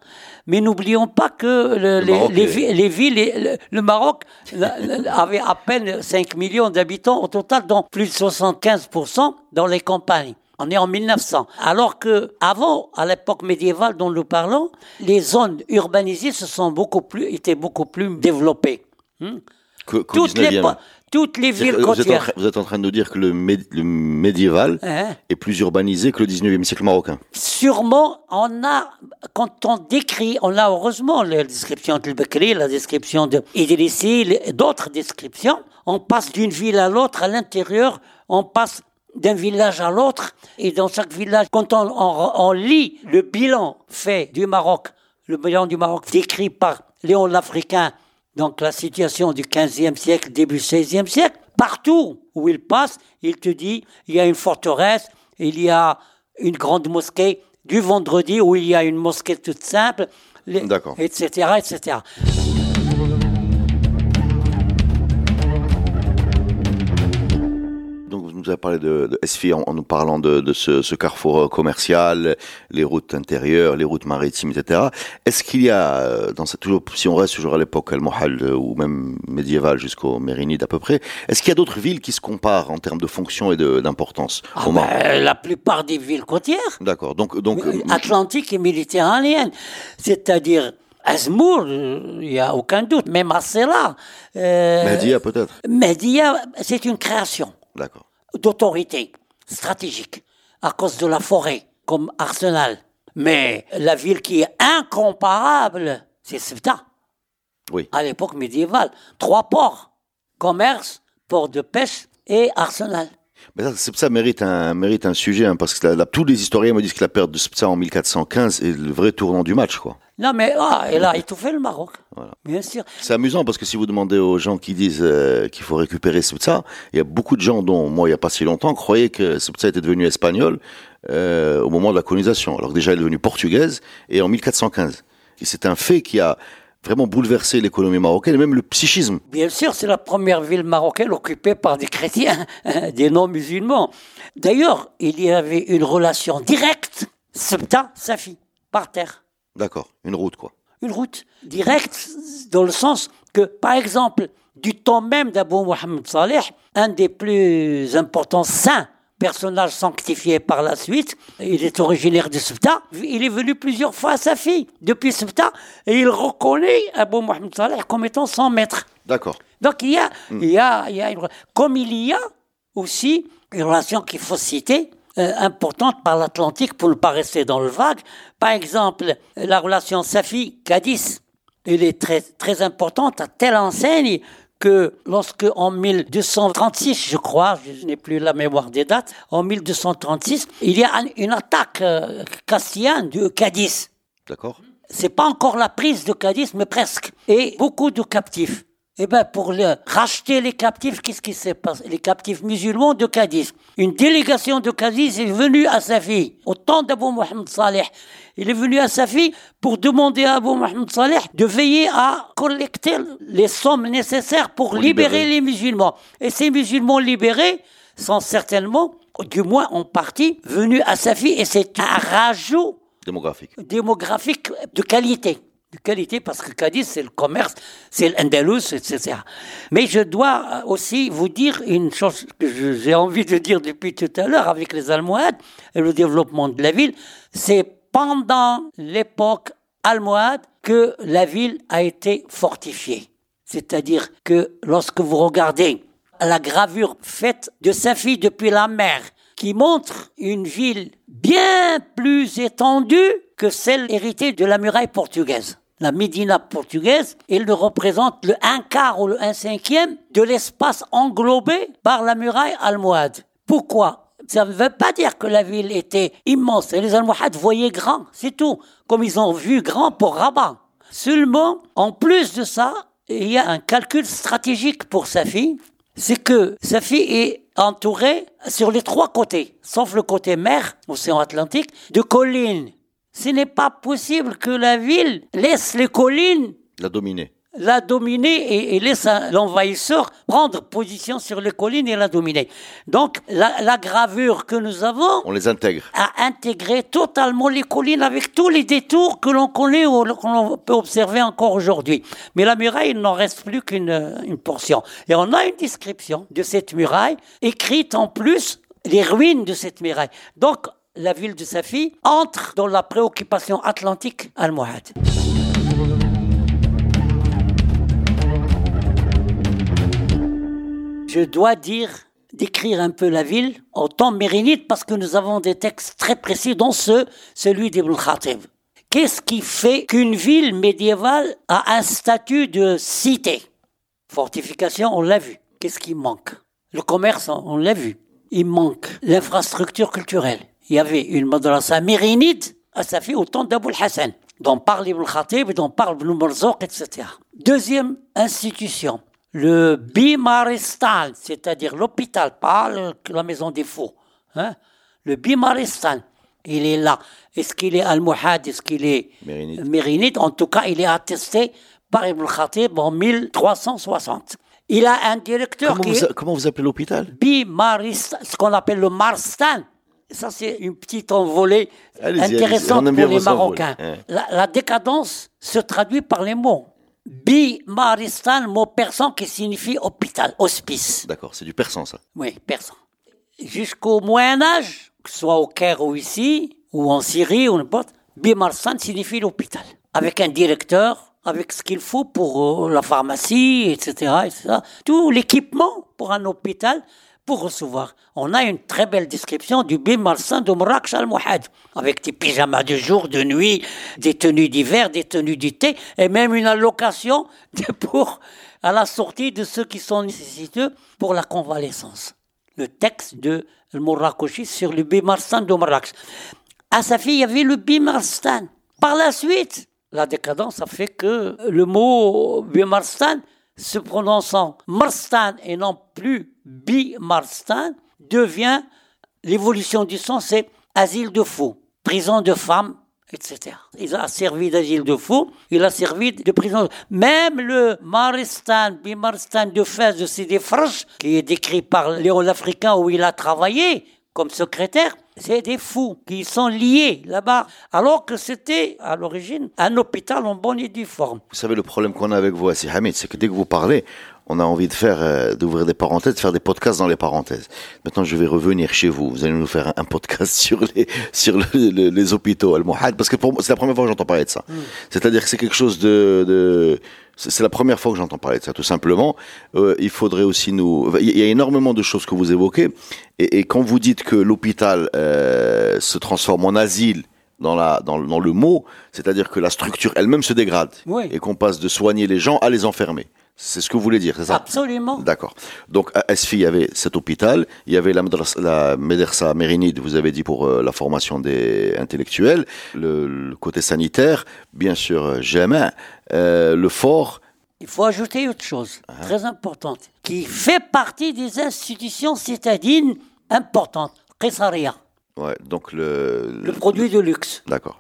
Mais n'oublions pas que le, le les, les, vi- les villes, les, le, le Maroc la, la, avait à peine cinq millions d'habitants au total, dont plus de soixante-quinze pour cent dans les campagnes. On est en mille neuf cents. Alors que avant, à l'époque médiévale dont nous parlons, les zones urbanisées se sont beaucoup plus, étaient beaucoup plus développées. Hmm que, que Toutes les po- Toutes les villes côtières. Vous êtes, tra- vous êtes en train de nous dire que le, mé- le médiéval hein est plus urbanisé que le dix-neuvième siècle marocain. Sûrement, on a, quand on décrit, on a heureusement la description de Al-Bakri, la description d'Idrissi, d'autres descriptions. On passe d'une ville à l'autre, à l'intérieur, on passe d'un village à l'autre. Et dans chaque village, quand on, on, on lit le bilan fait du Maroc, le bilan du Maroc décrit par Léon l'Africain, donc la situation du quinzième siècle, début seizième siècle, partout où il passe, il te dit, il y a une forteresse, il y a une grande mosquée du vendredi où il y a une mosquée toute simple, les, et cetera, et cetera. Vous avez parlé de, de Safi en, en nous parlant de, de ce, ce carrefour commercial, les routes intérieures, les routes maritimes, et cetera. Est-ce qu'il y a, dans cette, toujours, si on reste toujours à l'époque almohade ou même médiévale jusqu'au Mérinide à peu près, est-ce qu'il y a d'autres villes qui se comparent en termes de fonction et de, d'importance? ah ben, La plupart des villes côtières. D'accord. Donc, donc Atlantique et méditerranéenne, c'est-à-dire Azmour, il n'y a aucun doute. Même Marcella. Euh, Média peut-être. Média, c'est une création. D'accord. D'autorité stratégique à cause de la forêt comme arsenal. Mais la ville qui est incomparable, c'est Ceuta. Oui. À l'époque médiévale, trois ports, commerce, port de pêche et arsenal. Mais ça, Ceuta mérite un, mérite un sujet, hein, parce que la, la, tous les historiens me disent que la perte de Ceuta en mille quatre cent quinze est le vrai tournant du match, quoi. Non, mais ah, elle a étouffé le Maroc, voilà. Bien sûr. C'est amusant parce que si vous demandez aux gens qui disent euh, qu'il faut récupérer Ceuta, il y a beaucoup de gens dont moi, il n'y a pas si longtemps, croyaient que Ceuta était devenue espagnole euh, au moment de la colonisation. Alors que déjà, elle est devenue portugaise et en mille quatre cent quinze. Et c'est un fait qui a vraiment bouleversé l'économie marocaine et même le psychisme. Bien sûr, c'est la première ville marocaine occupée par des chrétiens, des non-musulmans. D'ailleurs, il y avait une relation directe, Ceuta, Safi, par terre. D'accord, une route quoi. Une route directe dans le sens que, par exemple, du temps même d'Abu Mohammed Salih, un des plus importants saints, personnage sanctifié par la suite, il est originaire de Ceuta, il est venu plusieurs fois à Safi depuis Ceuta et il reconnaît Abu Mohammed Salih comme étant son maître. D'accord. Donc il y a, mmh. il y a, il y a une, comme il y a aussi une relation qu'il faut citer. Euh, importante par l'Atlantique pour ne pas rester dans le vague. Par exemple, la relation Safi-Cadix, elle est très, très importante à telle enseigne que lorsque en mille deux cent trente-six, je crois, je n'ai plus la mémoire des dates, en mille deux cent trente-six, il y a un, une attaque euh, castillane de Cadix. D'accord. C'est pas encore la prise de Cadix, mais presque. Et beaucoup de captifs. Eh ben, pour le, racheter les captifs, qu'est-ce qui s'est passé? Les captifs musulmans de Cadix. Une délégation de Cadix est venue à Safi, au temps d'Abu Mohammed Salih. Il est venu à Safi pour demander à Abu Mohammed Salih de veiller à collecter les sommes nécessaires pour, pour libérer. libérer les musulmans. Et ces musulmans libérés sont certainement, du moins en partie, venus à Safi et c'est un rajout démographique, démographique de qualité. De qualité, parce que Cadix, c'est le commerce, c'est l'Andalous, et cetera. Mais je dois aussi vous dire une chose que j'ai envie de dire depuis tout à l'heure avec les Almohades et le développement de la ville. C'est pendant l'époque almohade que la ville a été fortifiée. C'est-à-dire que lorsque vous regardez la gravure faite de Safi depuis la mer, qui montre une ville bien plus étendue que celle héritée de la muraille portugaise. La Médina portugaise, elle ne représente le un quart ou le un cinquième de l'espace englobé par la muraille almohade. Pourquoi? Ça ne veut pas dire que la ville était immense. Et les Almohades voyaient grand, c'est tout. Comme ils ont vu grand pour Rabat. Seulement, en plus de ça, il y a un calcul stratégique pour Safi. C'est que Safi est entourée sur les trois côtés, sauf le côté mer, océan Atlantique, de collines. Ce n'est pas possible que la ville laisse les collines la dominer. La dominer et, et laisse un, l'envahisseur prendre position sur les collines et la dominer. Donc, la, la gravure que nous avons... On les intègre. ...a intégré totalement les collines avec tous les détours que l'on connaît ou que l'on peut observer encore aujourd'hui. Mais la muraille, il n'en reste plus qu'une une portion. Et on a une description de cette muraille, écrite en plus les ruines de cette muraille. Donc, la ville de Safi entre dans la préoccupation atlantique almohade. Je dois dire, décrire un peu la ville au temps mérinide parce que nous avons des textes très précis, dont ce, celui d'Ibn Khatib. Qu'est-ce qui fait qu'une ville médiévale a un statut de cité ? Fortification, on l'a vu. Qu'est-ce qui manque ? Le commerce, on l'a vu. il manque l'infrastructure culturelle. Il y avait une madrasa mérinide à Safi au temps d'Abou Hassan, dont parle Ibn Khatib, dont parle Ibn Marzouk, et cetera. Deuxième institution, le bimaristan, c'est-à-dire l'hôpital, pas la maison des fous. Hein? Le bimaristan, il est là. Est-ce qu'il est almohade, est-ce qu'il est mérinide. mérinide En tout cas, il est attesté par Ibn Khatib en mille trois cent soixante. Il a un directeur comment qui... Vous a, comment vous appelez l'hôpital ? Bimaristan, ce qu'on appelle le Marstan. Ça, c'est une petite envolée allez-y, intéressante allez-y. Pour les Marocains. Ouais. La, la décadence se traduit par les mots. Bimaristan, mot persan qui signifie hôpital, hospice. D'accord, c'est du persan, ça. Oui, persan. Jusqu'au Moyen-Âge, que ce soit au Caire ou ici, ou en Syrie, ou n'importe, Bimaristan signifie l'hôpital, avec un directeur, avec ce qu'il faut pour euh, la pharmacie, et cetera, et cetera. Tout l'équipement pour un hôpital, pour recevoir. On a une très belle description du Bimarstan de Marrakech Al-Mohad, avec des pyjamas de jour, de nuit, des tenues d'hiver, des tenues d'été, et même une allocation pour, à la sortie de ceux qui sont nécessiteux pour la convalescence. Le texte de Al-Morakoshi sur le Bimarstan de Marrakech. À Safi, il y avait le Bimarstan. Par la suite, la décadence a fait que le mot Bimarstan, se prononçant Marstan et non plus Bimarstan, devient, l'évolution du son, c'est asile de fous, prison de femmes, et cetera. Il a servi d'asile de fous, il a servi de prison de... Même le Maristan, Bimarstan de Fès de Sidi Frach, qui est décrit par Léon l'Africain où il a travaillé comme secrétaire, c'est des fous qui sont liés là-bas, alors que c'était à l'origine un hôpital en bonne et due forme. Vous savez, le problème qu'on a avec vous, Assi Hamid, c'est que dès que vous parlez, on a envie de faire, euh, d'ouvrir des parenthèses, de faire des podcasts dans les parenthèses. Maintenant, je vais revenir chez vous. Vous allez nous faire un podcast sur les, sur le, le, les hôpitaux Al-Mohad, parce que pour moi, c'est la première fois que j'entends parler de ça. Mmh. C'est-à-dire que c'est quelque chose de, de, c'est la première fois que j'entends parler de ça, tout simplement. Euh, il faudrait aussi nous, il y a énormément de choses que vous évoquez, et, et quand vous dites que l'hôpital euh, se transforme en asile, Dans, la, dans, dans le mot, c'est-à-dire que la structure elle-même se dégrade, oui, et qu'on passe de soigner les gens à les enfermer. C'est ce que vous voulez dire, c'est ça ? Absolument. D'accord. Donc à Safi, il y avait cet hôpital, il y avait la, la médersa mérinide, vous avez dit, pour euh, la formation des intellectuels, le, le côté sanitaire, bien sûr, Jama, euh, le fort... Il faut ajouter autre chose, ah. très importante, qui fait partie des institutions citadines importantes, Qessaria. Ouais, donc le... le produit de luxe. D'accord.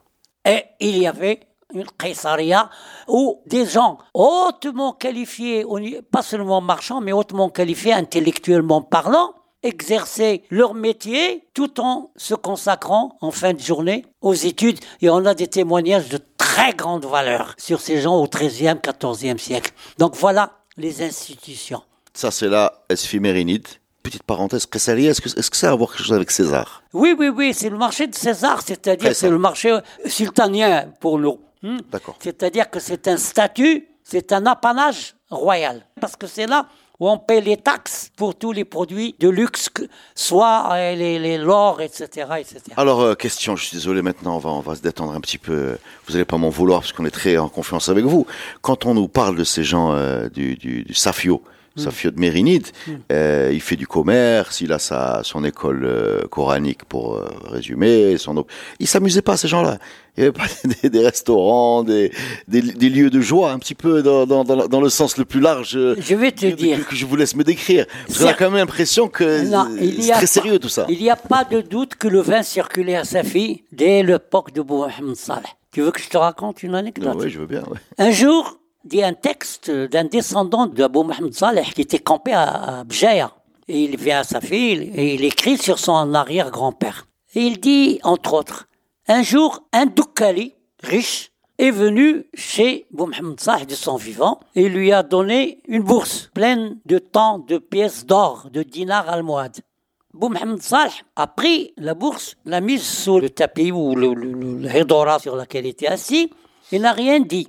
Et il y avait une Qessaria où des gens hautement qualifiés, pas seulement marchands, mais hautement qualifiés intellectuellement parlant, exerçaient leur métier tout en se consacrant en fin de journée aux études. Et on a des témoignages de très grande valeur sur ces gens au treizième, quatorzième siècle. Donc voilà les institutions. Ça, c'est la Safi mérinide. Petite parenthèse, Qessaria, est-ce que, est-ce que ça a à voir quelque chose avec César ? Oui, oui, oui, c'est le marché de César, c'est-à-dire Pressa. C'est le marché sultanien pour nous. Hmm ? D'accord. C'est-à-dire que c'est un statut, c'est un apanage royal. Parce que c'est là où on paie les taxes pour tous les produits de luxe, soit euh, les, les l'or, et cetera, et cetera. Alors, euh, question, je suis désolé, maintenant, on va, on va se détendre un petit peu. Vous n'allez pas m'en vouloir, parce qu'on est très en confiance avec vous. Quand on nous parle de ces gens euh, du, du, du Safio, Safi de Mérinide, mm. euh, il fait du commerce, il a sa, son école euh, coranique pour euh, résumer. Son... Il s'amusait pas, ces gens-là. Il y avait pas des, des restaurants, des, des, des lieux de joie, un petit peu dans, dans, dans le sens le plus large je vais te que, dire. Que, que je vous laisse me décrire. Parce qu'on a quand même l'impression que non, c'est très pas, sérieux tout ça. Il n'y a pas de doute que le vin circulait à Safi dès l'époque de Abu Mohammed Salih. Tu veux que je te raconte une anecdote ? Oui, je veux bien. Ouais. Un jour, il y a un texte d'un descendant d'Abu Mohammed Salih qui était campé à Béjaia. Et il vient à Safi et il écrit sur son arrière-grand-père. Et il dit, entre autres, un jour, un Dukali, riche, est venu chez Abu Mohammed Salih de son vivant et lui a donné une bourse pleine de tant de pièces d'or, de dinars almohades. Abu Mohammed Salih a pris la bourse, l'a mise sous le tapis ou le, le, le, le hedora sur laquelle il était assis et n'a rien dit.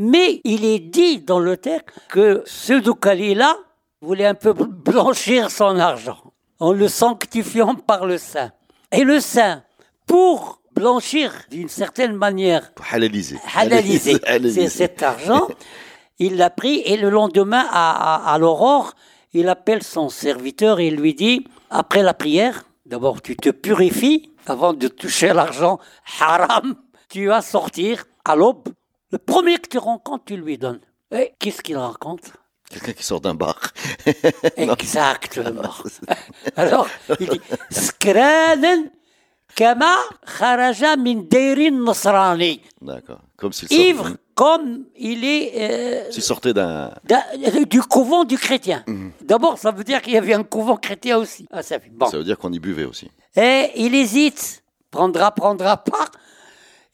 Mais il est dit dans le texte que ce Dukali-là voulait un peu blanchir son argent en le sanctifiant par le saint. Et le saint, pour blanchir d'une certaine manière, pour halaliser, halaliser, halaliser. C'est cet argent, il l'a pris et le lendemain à, à, à l'aurore, il appelle son serviteur et lui dit, après la prière, d'abord tu te purifies avant de toucher l'argent haram, tu vas sortir à l'aube. Le premier que tu rencontres, tu lui donnes. Et qu'est-ce qu'il rencontre? Quelqu'un qui sort d'un bar. Exactement. Alors, il dit « Skranen kama kharaja min dairin nasrani » D'accord. Comme s'il sortait... Ivre comme il est... Euh, s'il sortait d'un... d'un... Du couvent du chrétien. Mm. D'abord, ça veut dire qu'il y avait un couvent chrétien aussi. Ah, ça, bon. Ça veut dire qu'on y buvait aussi. Et il hésite. Prendra, prendra pas.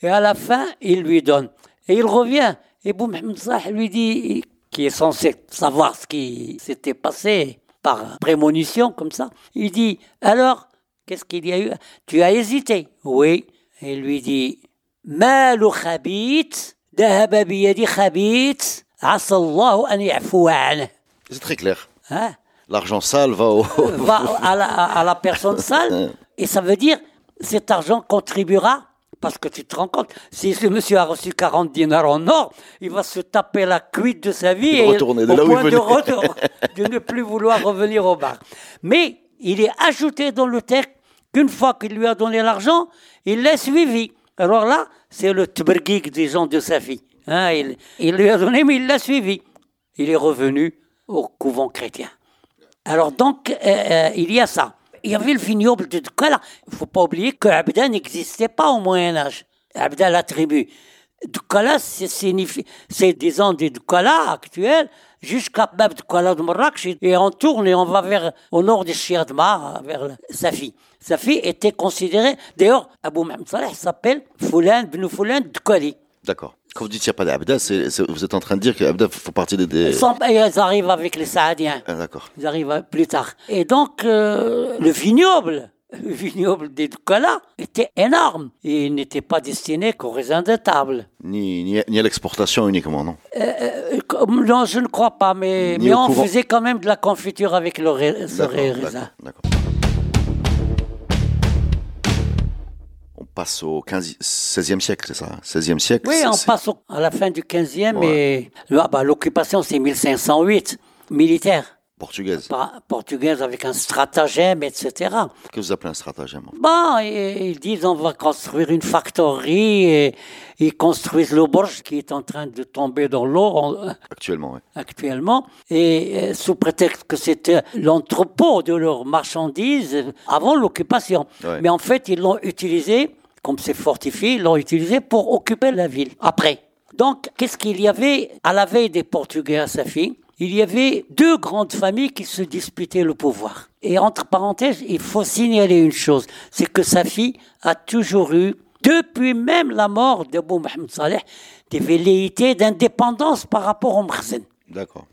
Et à la fin, il lui donne. Et il revient. Et Abu Mohammed Salih lui dit... qui est censé savoir ce qui s'était passé par prémonition, comme ça. Il dit, alors, qu'est-ce qu'il y a eu? Tu as hésité? Oui. Il lui dit, Malu khabit, dahaba biyadi khabit, asa Allahu an ya'fou anhu. C'est très clair. Hein? L'argent sale va au... va à la, à la personne sale. Et ça veut dire, cet argent contribuera. Parce que tu te rends compte, si ce monsieur a reçu quarante dinars en or, il va se taper la cuite de sa vie et au point de retour, de ne plus vouloir revenir au bar. Mais il est ajouté dans le texte qu'une fois qu'il lui a donné l'argent, il l'a suivi. Alors là, c'est le tbergik des gens de sa fille. Hein, il, il lui a donné, mais il l'a suivi. Il est revenu au couvent chrétien. Alors donc, euh, euh, il y a ça. Il y avait le vignoble de Dukala. Il ne faut pas oublier que Abda n'existait pas au Moyen-Âge. Abda, la tribu. Dukala, c'est, signifi... c'est des ans des Dukala actuels, jusqu'à Bab Dukala de Marrakech. Et on tourne et on va vers, au nord des Chiadma, vers Safi. Safi était considérée, d'ailleurs, Abu Mohammed Salih s'appelle Foulan, Bnou Foulan Dukali. D'accord. Quand vous dites qu'il n'y a pas d'Abda, c'est, c'est, vous êtes en train de dire qu'Abda font partie des... des... Ils, sont, ils arrivent avec les Saadiens. Ah, d'accord. Ils arrivent plus tard. Et donc, euh, le vignoble, le vignoble des Dukala était énorme. Et il n'était pas destiné qu'aux raisins de table. Ni, ni, ni à l'exportation uniquement, non euh, euh, Non, je ne crois pas, mais, mais on courant. Faisait quand même de la confiture avec le ré, ce d'accord, raisin. D'accord, d'accord. Passe au quinzième, seizième siècle, c'est ça? seizième siècle. Oui, on c'est... passe au, à la fin du quinzième ouais. et ah bah, l'occupation, c'est mille cinq cent huit, militaire. Portugaise. Par, portugaise avec un stratagème, et cetera. Qu'est-ce que vous appelez un stratagème? Bah, ils disent on va construire une factory et ils construisent le Borj qui est en train de tomber dans l'eau. Actuellement, oui. Actuellement. Et euh, sous prétexte que c'était l'entrepôt de leurs marchandises avant l'occupation. Ouais. Mais en fait, ils l'ont utilisé, comme c'est fortifié, ils l'ont utilisé pour occuper la ville. Après. Donc, qu'est-ce qu'il y avait à la veille des Portugais à Safi? Il y avait deux grandes familles qui se disputaient le pouvoir. Et entre parenthèses, il faut signaler une chose, c'est que Safi a toujours eu, depuis même la mort d'Abu Mohammed Salih, des velléités d'indépendance par rapport au Makhzen. D'accord.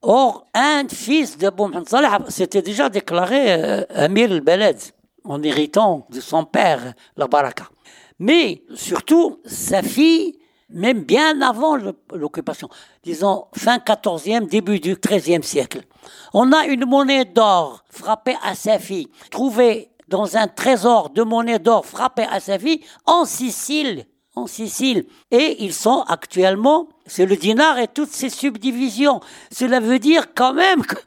Or, un fils d'Abu Mohammed Salih s'était déjà déclaré euh, Amir al-Balad, en héritant de son père, la Baraka. Mais surtout, Safi... même bien avant le, l'occupation, disons fin quatorzième, début du treizième siècle. On a une monnaie d'or frappée à Safi, trouvée dans un trésor de monnaie d'or frappée à Safi en Sicile, en Sicile. Et ils sont actuellement, c'est le dinar et toutes ses subdivisions. Cela veut dire quand même que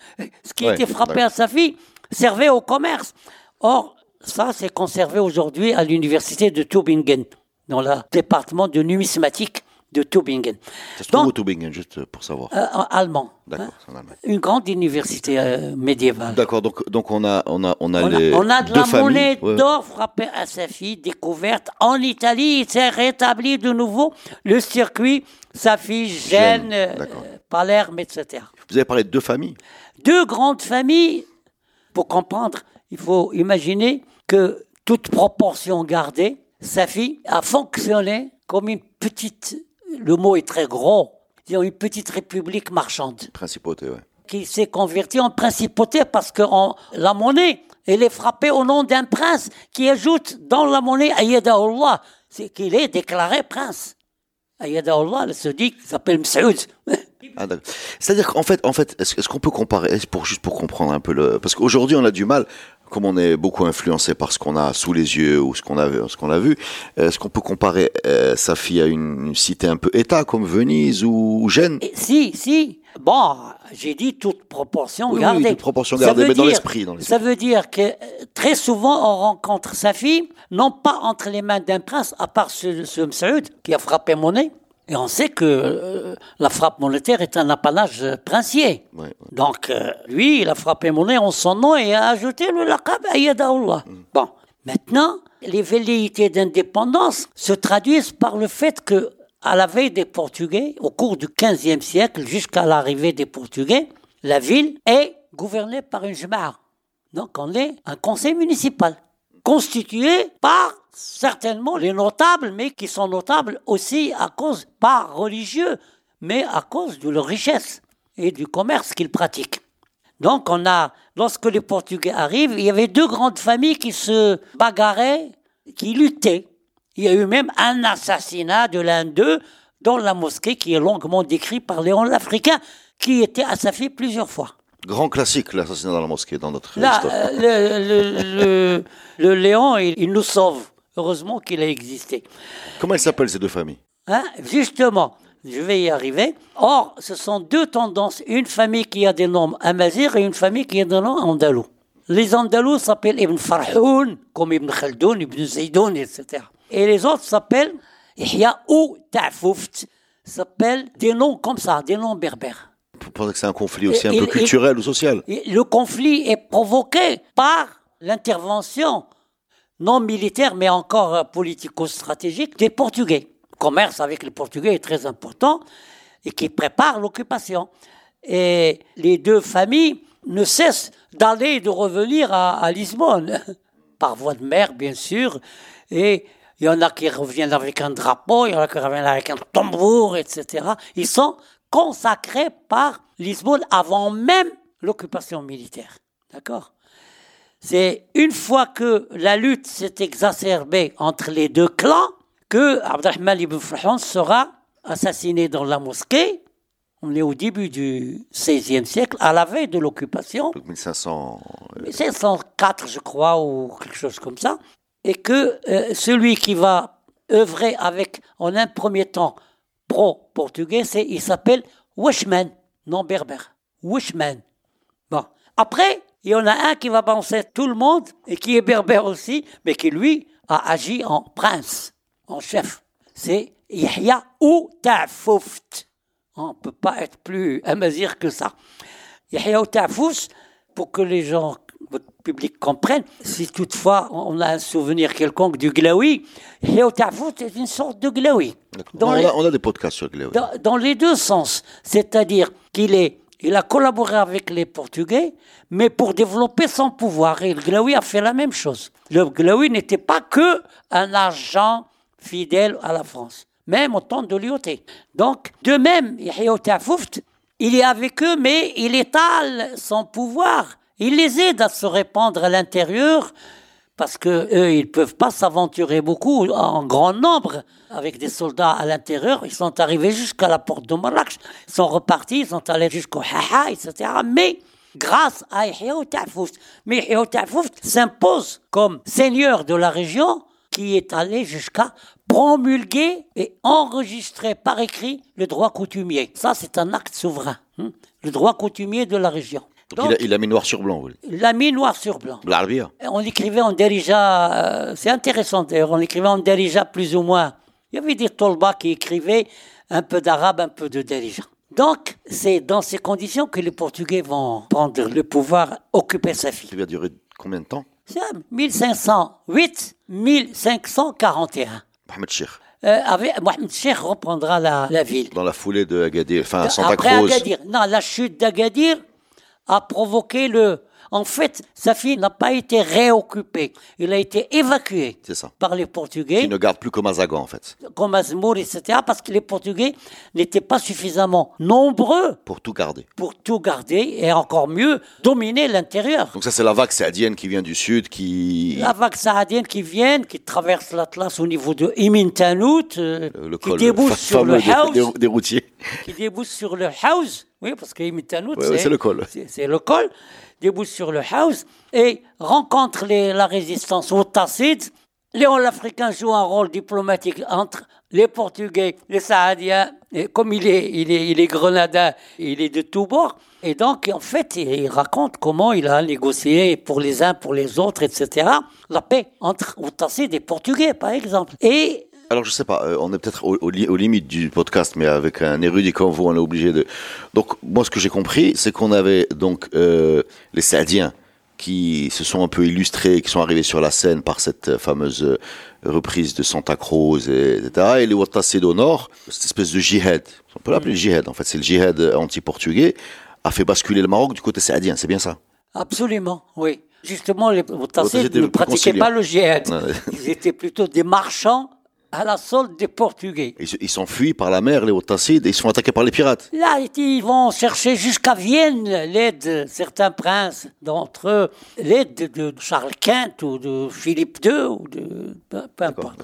ce qui ouais, était frappé ouais. à Safi servait au commerce. Or, ça c'est conservé aujourd'hui à l'université de Tübingen. Dans le département de numismatique de Tübingen. Ça se trouve où Tübingen, juste pour savoir? euh, Allemand. D'accord, hein, c'est en Allemagne. Une grande université euh, médiévale. D'accord, donc, donc on a, on a, on a on les. A, on a de deux la familles. Monnaie ouais. d'or frappée à Safi, découverte en Italie. Il s'est rétabli de nouveau le circuit Safi, Gênes, euh, Palerme, et cetera. Vous avez parlé de deux familles? Deux grandes familles. Pour comprendre, il faut imaginer que toute proportion gardée, Safi a fonctionné comme une petite, le mot est très gros, disons une petite république marchande. Principauté, oui. Qui s'est convertie en principauté parce que en, la monnaie, elle est frappée au nom d'un prince qui ajoute dans la monnaie Ayyadahullah, c'est qu'il est déclaré prince. Ayyadahullah, elle se dit qu'il s'appelle Msaoud. Ah, c'est-à-dire qu'en fait, en fait, est-ce, est-ce qu'on peut comparer, pour, juste pour comprendre un peu le... Parce qu'aujourd'hui, on a du mal... Comme on est beaucoup influencé par ce qu'on a sous les yeux ou ce qu'on a vu, ce qu'on a vu, est-ce qu'on peut comparer euh, Safi à une, une cité un peu état comme Venise ou, ou Gênes ? Si, si. Bon, j'ai dit toute proportion oui, gardée. Oui, toute proportion gardée, mais dire, dans l'esprit. Dans l'esprit. Ça veut dire que très souvent, on rencontre Safi, non pas entre les mains d'un prince, à part ce, ce Msaoud qui a frappé monnaie. Et on sait que euh, la frappe monétaire est un appellage princier. Ouais, ouais. Donc, euh, lui, il a frappé monnaie en son nom et a ajouté le laqab Ayyadaoullah. Mm. Bon, maintenant, les velléités d'indépendance se traduisent par le fait que, à la veille des Portugais, au cours du quinzième siècle, jusqu'à l'arrivée des Portugais, la ville est gouvernée par une jama'a. Donc, on est un conseil municipal, constitué par certainement les notables, mais qui sont notables aussi à cause, pas religieux, mais à cause de leur richesse et du commerce qu'ils pratiquent. Donc on a, lorsque les Portugais arrivent, il y avait deux grandes familles qui se bagarraient, qui luttaient. Il y a eu même un assassinat de l'un d'eux dans la mosquée qui est longuement décrit par Léon l'Africain, qui était assassiné plusieurs fois. Grand classique, l'assassinat dans la mosquée, dans notre Là, histoire. Euh, le, le, le, le Léon, il, il nous sauve. Heureusement qu'il a existé. Comment elles s'appellent ces deux familles ? Hein, justement, je vais y arriver. Or, ce sont deux tendances. Une famille qui a des noms Amazigh et une famille qui a des noms Andalous. Les Andalous s'appellent Ibn Farhoun, comme Ibn Khaldoun, Ibn Zaydoun, et cetera. Et les autres s'appellent Ihya ou Ta'fouft. S'appellent des noms comme ça, des noms berbères. Vous pensez que c'est un conflit aussi un il, peu culturel il, ou social ? Le conflit est provoqué par l'intervention non militaire, mais encore politico-stratégique, des Portugais. Le commerce avec les Portugais est très important et qui prépare l'occupation. Et les deux familles ne cessent d'aller et de revenir à, à Lisbonne, par voie de mer, bien sûr. Et il y en a qui reviennent avec un drapeau, il y en a qui reviennent avec un tambour, et cetera. Ils sont consacrés par Lisbonne avant même l'occupation militaire. D'accord ? C'est une fois que la lutte s'est exacerbée entre les deux clans que Abdelrahman ibn Farhoun sera assassiné dans la mosquée. On est au début du seizième siècle, à la veille de l'occupation. mille cinq cents quatre, je crois, ou quelque chose comme ça. Et que euh, celui qui va œuvrer avec, en un premier temps, pro-portugais, c'est, il s'appelle Weshman, non berbère. Weshman. Bon. Après, il y en a un qui va balancer tout le monde, et qui est berbère aussi, mais qui, lui, a agi en prince, en chef. C'est Yahya ou Ta'fouft. On ne peut pas être plus amazir que ça. Yahya ou Ta'fouft, pour que les gens, votre public comprenne, si toutefois on a un souvenir quelconque du Glaoui, Yahya ou Ta'fouft est une sorte de Glaoui. On, on a des podcasts sur Glaoui. Dans, dans les deux sens, c'est-à-dire qu'il est... Il a collaboré avec les Portugais, mais pour développer son pouvoir. Et le Glaoui a fait la même chose. Le Glaoui n'était pas qu'un agent fidèle à la France, même au temps de l'I O T. Donc, de même, Yahya Ta'fouft, il est avec eux, mais il étale son pouvoir. Il les aide à se répandre à l'intérieur, parce qu'eux, ils ne peuvent pas s'aventurer beaucoup, en grand nombre, avec des soldats à l'intérieur. Ils sont arrivés jusqu'à la porte de Marrakech, ils sont repartis, ils sont allés jusqu'au Haha, et cetera. Mais grâce à Yahya Ta'fouft, mais Yahya Ta'fouft s'impose comme seigneur de la région qui est allé jusqu'à promulguer et enregistrer par écrit le droit coutumier. Ça, c'est un acte souverain, hein, le droit coutumier de la région. Donc, Donc, il, a, il a mis noir sur blanc, oui. Il a mis noir sur blanc. L'arabia. On écrivait en Darija, euh, c'est intéressant d'ailleurs, on écrivait en Darija plus ou moins. Il y avait des Tolba qui écrivaient un peu d'arabe, un peu de Darija. Donc, c'est dans ces conditions que les Portugais vont prendre le pouvoir, occuper Safi. Ça va durer combien de temps ? mille cinq cent huit à mille cinq cent quarante et un. Mohamed Cheikh. Euh, avec, Mohamed Cheikh reprendra la, la ville. Dans la foulée de Agadir, enfin Santa Cruz. Après Agadir. Non, la chute d'Agadir a provoqué le... En fait, Safi n'a pas été réoccupée. Il a été évacué par les Portugais. Qui ne gardent plus comme Mazagan, en fait. Comme Azmour, et cetera. Parce que les Portugais n'étaient pas suffisamment nombreux... Pour tout garder. Pour tout garder, et encore mieux, dominer l'intérieur. Donc ça, c'est la vague saadienne qui vient du sud, qui... La vague saadienne qui vient, qui traverse l'Atlas au niveau de Imin Tanout, euh, qui débouche sur le Haouz. Des, des routiers. Qui débouche sur le Haouz. Oui, parce que Imitanout, ouais, c'est, c'est le col. C'est, c'est le col, débouche sur le Haouz et rencontre les, la résistance au Tassid. Léon l'Africain joue un rôle diplomatique entre les Portugais, les Saadiens, Et comme il est, il est, il est grenadin, il est de tous bords. Et donc, en fait, il raconte comment il a négocié pour les uns, pour les autres, et cetera. La paix entre Outassid et Portugais, par exemple. Et... Alors, je sais pas, on est peut-être au, au, aux limites du podcast, mais avec un érudit comme vous, on est obligé de... Donc, moi, ce que j'ai compris, c'est qu'on avait donc euh, les Saadiens qui se sont un peu illustrés, qui sont arrivés sur la scène par cette fameuse reprise de Santa Cruz, et cetera. Et les Ouattacides au nord, cette espèce de jihad, on peut l'appeler le jihad, en fait, c'est le jihad anti-portugais, a fait basculer le Maroc du côté saadien, c'est bien ça? Absolument, oui. Justement, les Ouattacides ne pratiquaient pas le jihad. Ils étaient plutôt des marchands à la solde des Portugais. Ils, ils s'enfuient par la mer, les Ouattacides, et ils sont attaqués par les pirates. Là, ils vont chercher jusqu'à Vienne l'aide, certains princes d'entre eux, l'aide de Charles Quint ou de Philippe deux, ou de... peu importe.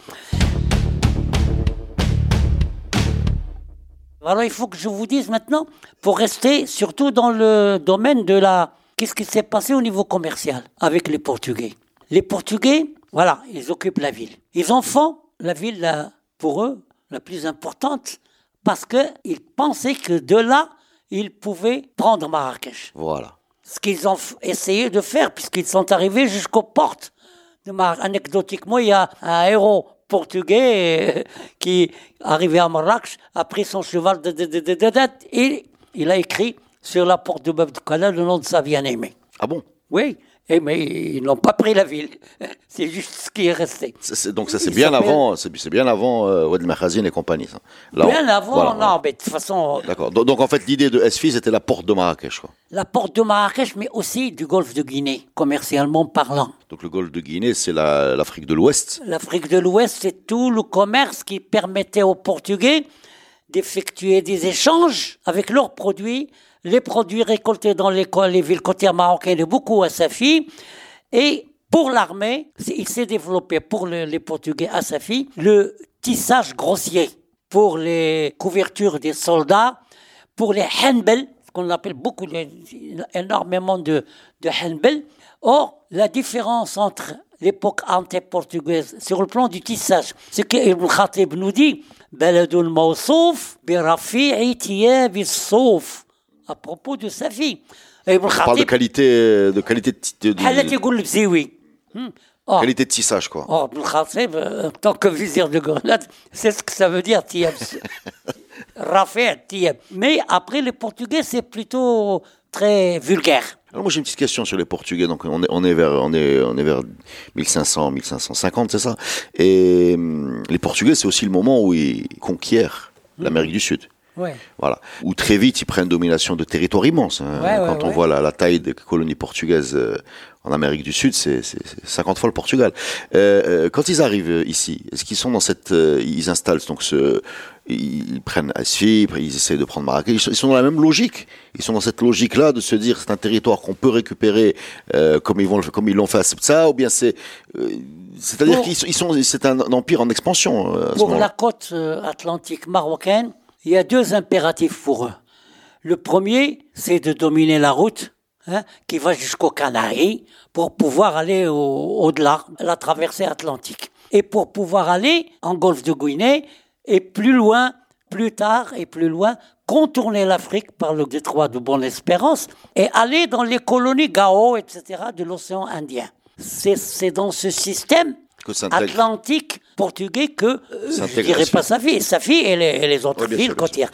Alors, il faut que je vous dise maintenant, pour rester surtout dans le domaine de la... Qu'est-ce qui s'est passé au niveau commercial avec les Portugais? Les Portugais, voilà, ils occupent la ville. Ils en font la ville, la, pour eux, la plus importante, parce qu'ils pensaient que de là, ils pouvaient prendre Marrakech. Voilà. Ce qu'ils ont f- essayé de faire, puisqu'ils sont arrivés jusqu'aux portes de Marrakech. Anecdotiquement, il y a un héros portugais qui, arrivé à Marrakech, a pris son cheval de, de, de, de, de, de, et il a écrit sur la porte de Dukala le nom de sa bien-aimée. Ah bon? Oui. Eh mais ils n'ont pas pris la ville. C'est juste ce qui est resté. C'est, c'est, donc ça, c'est bien, avant, c'est, c'est bien avant euh, Oued Machazine et compagnie. Ça. Là, bien on, avant, voilà, non, voilà. Mais de toute façon... D'accord. Donc, donc en fait, l'idée de Esfi, c'était la porte de Marrakech. Quoi. La porte de Marrakech, mais aussi du golfe de Guinée, commercialement parlant. Donc le golfe de Guinée, c'est la, l'Afrique de l'Ouest. L'Afrique de l'Ouest, c'est tout le commerce qui permettait aux Portugais d'effectuer des échanges avec leurs produits. Les produits récoltés dans les, les villes côtières marocaines, beaucoup à Safi. Et pour l'armée, il s'est développé pour le, les Portugais à Safi le tissage grossier pour les couvertures des soldats, pour les handbell, ce qu'on appelle beaucoup, énormément de, de handbell. Or, la différence entre l'époque anté-portugaise sur le plan du tissage, ce qu'Ibn Khatib nous dit, Baladoul Mawsouf, Birafi'i Tiyab Souf. À propos de sa fille. On parle de qualité de qualité de, de, de, oui. hum. Or, qualité de tissage quoi. Or, Ibn Khatib, en tant que vizir de Grenade, c'est ce que ça veut dire Tiyab. Rafet Tiyab. Mais après les Portugais, c'est plutôt très vulgaire. Alors moi j'ai une petite question sur les Portugais. Donc on est on est vers on est on est vers mille cinq cents, mille cinq cent cinquante, c'est ça. Et hum, les Portugais, c'est aussi le moment où ils conquièrent hum. l'Amérique du Sud. Ouais. Voilà. Ou très vite, ils prennent domination de territoires immenses. Hein. Ouais, Quand ouais, on ouais. voit la, la taille des colonies portugaises euh, en Amérique du Sud, c'est, c'est, c'est cinquante fois le Portugal. Euh, euh, quand ils arrivent ici, est-ce qu'ils sont dans cette, euh, ils installent donc ce, ils prennent Asfi, ils essaient de prendre Marrakech. Ils sont, ils sont dans la même logique. Ils sont dans cette logique-là de se dire c'est un territoire qu'on peut récupérer euh, comme ils vont, comme ils l'ont fait à Ceuta, ou bien c'est, euh, c'est-à-dire pour, qu'ils sont, ils sont, c'est un empire en expansion. Euh, pour la côte atlantique marocaine. Il y a deux impératifs pour eux. Le premier, c'est de dominer la route hein, qui va jusqu'aux Canaries pour pouvoir aller au, au-delà, la traversée atlantique. Et pour pouvoir aller en golfe de Guinée et plus loin, plus tard et plus loin, contourner l'Afrique par le détroit de Bonne-Espérance et aller dans les colonies Gao, et cetera de l'océan Indien. C'est, c'est dans ce système atlantique portugais que euh, je dirais pas sa fille, sa fille et les, et les autres oui, villes côtières.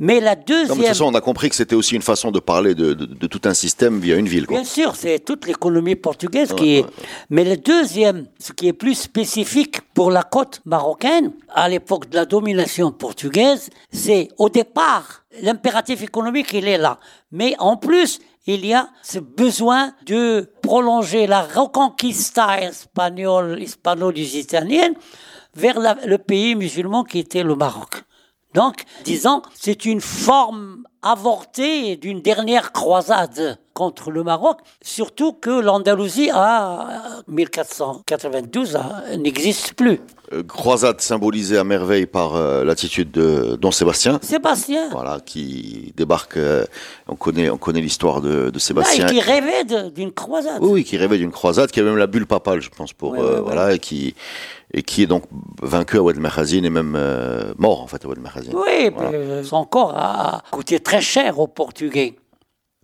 Mais la deuxième. Non, mais de toute façon, on a compris que c'était aussi une façon de parler de, de, de tout un système via une ville. Quoi. Bien sûr, c'est toute l'économie portugaise ouais, qui ouais, est. Ouais. Mais la deuxième, ce qui est plus spécifique pour la côte marocaine à l'époque de la domination portugaise, c'est au départ l'impératif économique, il est là, mais en plus. Il y a ce besoin de prolonger la reconquista espagnole, hispano-lusitanienne vers la, le pays musulman qui était le Maroc. Donc, disons, c'est une forme avortée d'une dernière croisade contre le Maroc, surtout que l'Andalousie, à mille quatre cent quatre-vingt-douze, n'existe plus. Croisade symbolisée à merveille par euh, l'attitude de Don Sébastien. Sébastien. Voilà, qui débarque, euh, on connaît, on connaît l'histoire de, de Sébastien. Ouais, et qui rêvait de, d'une croisade. Oui, oui, qui rêvait d'une croisade, qui avait même la bulle papale, je pense, pour, ouais, euh, ouais, voilà, ouais. Et qui... et qui est donc vaincu à Oued Mekhazine et même euh, mort en fait à Oued Mekhazine. Oui, voilà. Son corps a coûté très cher aux Portugais.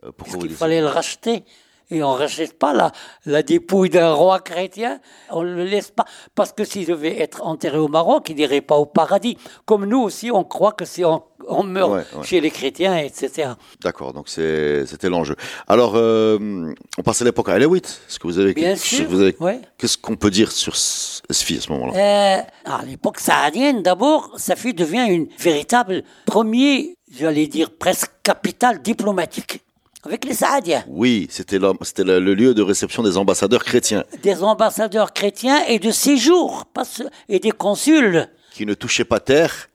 Euh, parce qu'il fallait le racheter. Et on ne rachète pas la, la dépouille d'un roi chrétien, on ne le laisse pas. Parce que s'il devait être enterré au Maroc, il n'irait pas au paradis. Comme nous aussi, on croit que si on, on meurt ouais, ouais. chez les chrétiens, et cetera. D'accord, donc c'est, c'était l'enjeu. Alors, euh, on passe à l'époque alaouite. Est-ce que vous avez, Bien sûr, vous avez, ouais. Qu'est-ce qu'on peut dire sur Safi à ce moment-là euh, À l'époque saadienne, d'abord, Safi devient une véritable premier, j'allais dire presque capitale diplomatique. Avec les Saadiens. Oui, c'était, la, c'était la, le lieu de réception des ambassadeurs chrétiens. Des ambassadeurs chrétiens et de séjour, et des consuls. Qui ne touchaient pas terre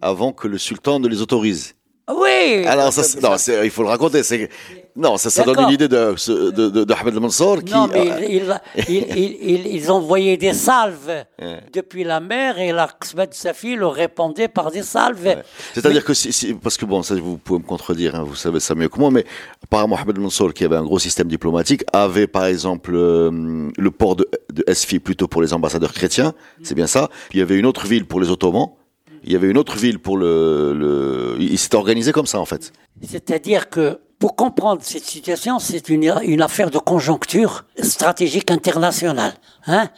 avant que le sultan ne les autorise. Oui. Alors, ça, c'est, non, c'est, il faut le raconter. C'est, non, ça, ça donne une idée de, de, de, de Ahmed El-Mansour. Qui, non, mais euh, il, il, il, ils envoyaient des salves depuis la mer et l'Aqsbat de Safi le répandait par des salves. Ouais. C'est-à-dire mais, que, si, si, parce que bon, ça, vous pouvez me contredire, hein, vous savez ça mieux que moi, mais par Mohamed El-Mansour, qui avait un gros système diplomatique, avait par exemple euh, le port de, de Safi plutôt pour les ambassadeurs chrétiens, c'est bien ça. Puis il y avait une autre ville pour les Ottomans. Il y avait une autre ville pour le, le... Il s'était organisé comme ça, en fait. C'est-à-dire que, pour comprendre cette situation, c'est une, une affaire de conjoncture stratégique internationale. Hein ?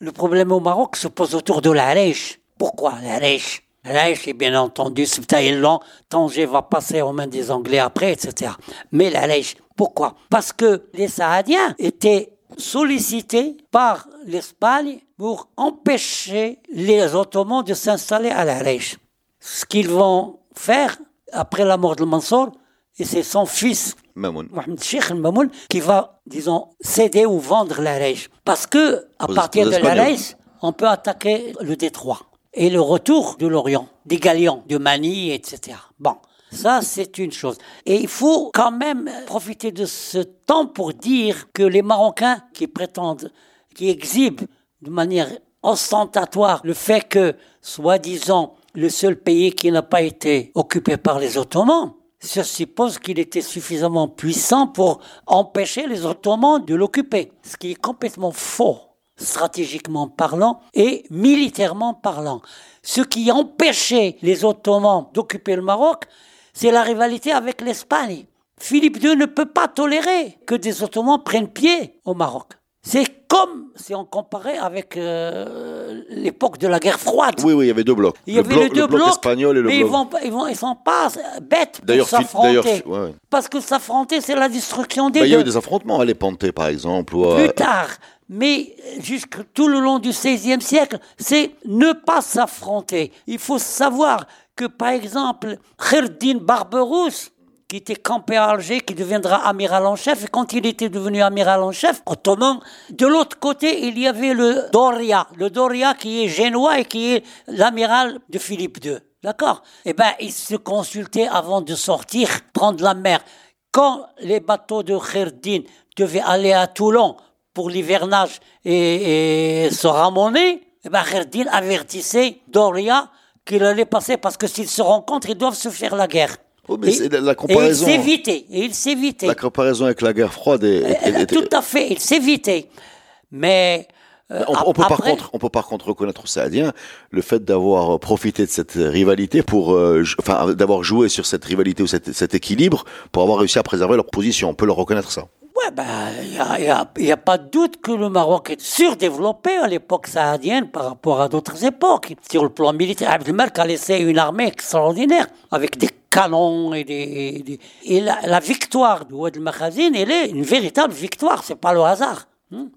Le problème au Maroc se pose autour de l'Arèche. Pourquoi l'Arèche ? L'Arèche est bien entendu subtaïlan, Tanger va passer aux mains des Anglais après, et cetera. Mais l'Arèche, pourquoi ? Parce que les Saadiens étaient sollicités par l'Espagne pour empêcher les Ottomans de s'installer à l'Arèche. Ce qu'ils vont faire après la mort de Mansour, et c'est son fils, Mamoun. Mohamed Cheikh Mamoun, qui va, disons, céder ou vendre l'Arèche. Parce que, à aux, partir aux de l'Arèche, on peut attaquer le détroit et le retour de l'Orient, des Galions, de Manille, et cetera. Bon, ça, c'est une chose. Et il faut quand même profiter de ce temps pour dire que les Marocains qui prétendent, qui exhibent de manière ostentatoire le fait que, soi-disant, le seul pays qui n'a pas été occupé par les Ottomans, se suppose qu'il était suffisamment puissant pour empêcher les Ottomans de l'occuper. Ce qui est complètement faux, stratégiquement parlant et militairement parlant. Ce qui empêchait les Ottomans d'occuper le Maroc, c'est la rivalité avec l'Espagne. Philippe deux ne peut pas tolérer que des Ottomans prennent pied au Maroc. C'est comme si on comparait avec euh, l'époque de la guerre froide. Oui, oui, il y avait deux blocs. Il y avait les deux blocs espagnols et le bloc. Mais ils vont, ils vont, ils sont pas bêtes d'ailleurs, pour s'affronter. D'ailleurs, ouais, ouais. Parce que s'affronter, c'est la destruction des bah, deux. Il y a eu des affrontements à l'Épantée, par exemple. Ou à... Plus tard, mais jusque tout le long du seizième siècle, c'est ne pas s'affronter. Il faut savoir que, par exemple, Kherdine Barberousse, qui était campé à Alger, qui deviendra amiral en chef. Et quand il était devenu amiral en chef, ottoman, de l'autre côté, il y avait le Doria. Le Doria qui est génois et qui est l'amiral de Philippe deux. D'accord ? Eh bien, ils se consultaient avant de sortir, prendre la mer. Quand les bateaux de Kherdine devaient aller à Toulon pour l'hivernage et, et se ramener, eh bien, Kherdine avertissait Doria qu'il allait passer parce que s'ils se rencontrent, ils doivent se faire la guerre. Oh, mais et, c'est la, la comparaison, et il s'évitait, et il s'évitait. La comparaison avec la guerre froide est, est, est, est... Tout à fait, il s'évitait. Mais... Euh, on, on, peut après... par contre, on peut par contre reconnaître aux Saadiens le fait d'avoir profité de cette rivalité, pour, euh, j- enfin d'avoir joué sur cette rivalité ou cette, cet équilibre pour avoir réussi à préserver leur position. On peut leur reconnaître ça. Ouais, ben, il n'y a, a, a pas de doute que le Maroc est surdéveloppé à l'époque saadienne par rapport à d'autres époques. Sur le plan militaire, Abdelmalek a laissé une armée extraordinaire avec des canons et des... Et, des... et la, la victoire de Oued Mekhazine, elle est une véritable victoire, c'est pas le hasard.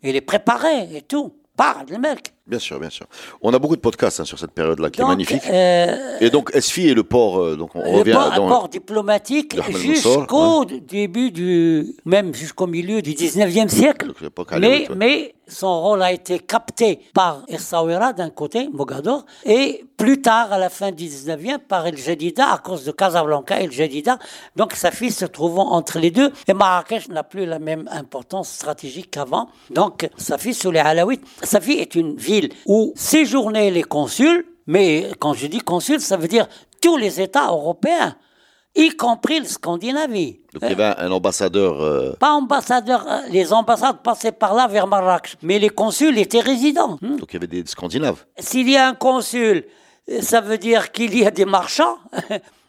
Elle est préparée et tout, par Abdelmalek. Bien sûr, bien sûr. On a beaucoup de podcasts hein, sur cette période-là, qui donc, est magnifique. Euh, et donc, Esfi est le port, euh, donc on le revient port, dans port diplomatique jusqu'au hein. début du, même jusqu'au milieu du dix-neuvième siècle. Mais, mais son rôle a été capté par Essaouira d'un côté, Mogador, et plus tard, à la fin du dix-neuvième, par El Jadida, à cause de Casablanca et El Jadida. Donc, Safi se trouvant entre les deux, et Marrakech n'a plus la même importance stratégique qu'avant. Donc, Safi sous les Alaouites. Safi est une ville où séjournaient les consuls, mais quand je dis consuls, ça veut dire tous les États européens, y compris la Scandinavie. Donc il y avait un ambassadeur... Euh... Pas ambassadeur, les ambassades passaient par là vers Marrakech, mais les consuls étaient résidents. Donc il y avait des Scandinaves. S'il y a un consul, ça veut dire qu'il y a des marchands,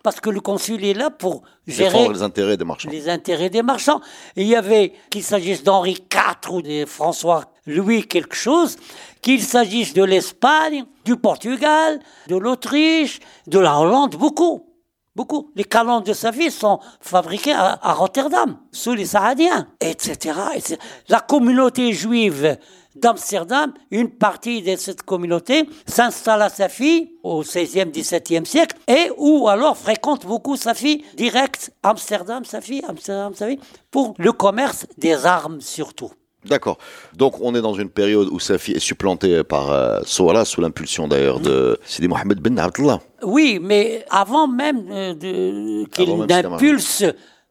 parce que le consul est là pour gérer... Défendre les intérêts des marchands. Les intérêts des marchands. Et il y avait, qu'il s'agisse d'Henri quatre ou de François Louis quelque chose, qu'il s'agisse de l'Espagne, du Portugal, de l'Autriche, de la Hollande, beaucoup, beaucoup. Les canons de Safi sont fabriqués à, à Rotterdam, sous les Saadiens, et cetera, et cetera. La communauté juive d'Amsterdam, une partie de cette communauté s'installe à Safi au seizième, dix-septième siècle et ou alors fréquente beaucoup Safi direct, Amsterdam, Safi, Amsterdam, Safi, pour le commerce des armes surtout. D'accord. Donc, on est dans une période où Safi est supplantée par euh, Souala, sous l'impulsion d'ailleurs de Sidi Mohamed Ben Abdallah. Oui, mais avant même euh, de, qu'il avant même n'impulse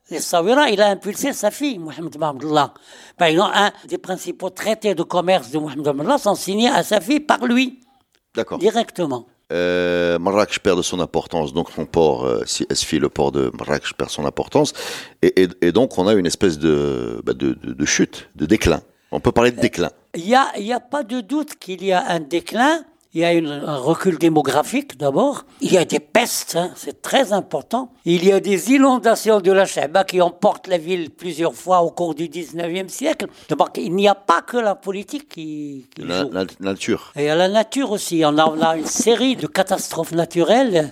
Essaouira, il a impulsé Safi, Mohamed Ben Abdallah. Par exemple, un des principaux traités de commerce de Mohamed Ben Abdallah sont signés à Safi par lui. D'accord. Directement. Euh, Marrakech perd de son importance, donc son port, euh, si Esfi, le port de Marrakech perd son importance, et, et, et donc on a une espèce de, bah de, de, de chute, de déclin. On peut parler de déclin. Il n'y a, y a pas de doute qu'il y a un déclin, il y a une, un recul démographique d'abord, il y a des pestes, hein, c'est très important, il y a des inondations de la Chaiba qui emportent la ville plusieurs fois au cours du dix-neuvième siècle. Donc il n'y a pas que la politique qui, qui la, joue. La nature. Et il y a la nature aussi, on a, on a une série de catastrophes naturelles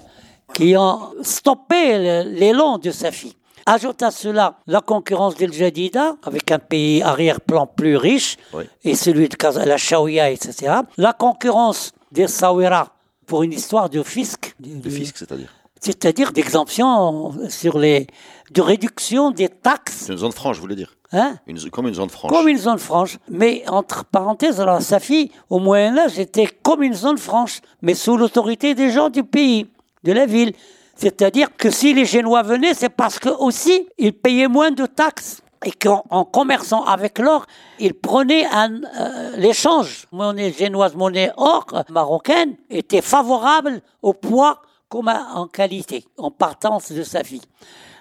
qui ont stoppé l'élan de Safi. Ajoute à cela la concurrence d'El Jadida, avec un pays arrière-plan plus riche, oui. Et celui de Casa, la Zaouia, et cetera. La concurrence des Essaouira pour une histoire de fisc. De, de fisc, c'est-à-dire C'est-à-dire d'exemption sur les, de réduction des taxes. C'est une zone franche, vous voulez dire hein une, Comme une zone franche. Comme une zone franche. Mais entre parenthèses, alors Safi, au Moyen-Âge, était comme une zone franche, mais sous l'autorité des gens du pays, de la ville. C'est-à-dire que si les Génois venaient, c'est parce que aussi ils payaient moins de taxes et qu'en en commerçant avec l'or, ils prenaient un, euh, l'échange. Monnaie génoise, monnaie or marocaine était favorable au poids comme en qualité, en partance de Safi.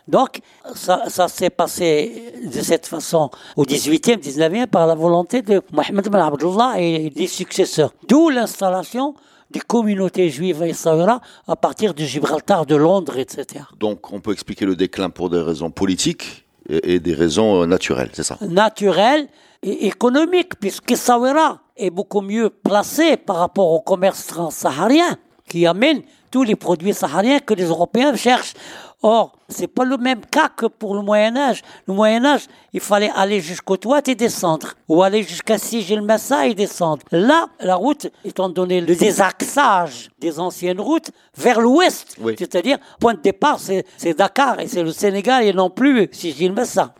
Donc, ça, ça s'est passé de cette façon au dix-huitième, dix-neuvième par la volonté de Mohamed Ben Abdallah et des successeurs. D'où l'installation des communautés juives à Essaouira à partir de Gibraltar, de Londres, et cetera. Donc, on peut expliquer le déclin pour des raisons politiques et, et des raisons naturelles, c'est ça ? Naturelles et économiques, puisque Essaouira est beaucoup mieux placée par rapport au commerce transsaharien qui amène tous les produits sahariens que les Européens cherchent. Or, c'est pas le même cas que pour le Moyen-Âge. Le Moyen-Âge, il fallait aller jusqu'au Touat et descendre. Ou aller jusqu'à Sijilmasa et descendre. Là, la route, étant donné le désaxage des anciennes routes, vers l'ouest. Oui. C'est-à-dire, point de départ, c'est, c'est Dakar et c'est le Sénégal et non plus Sijilmasa.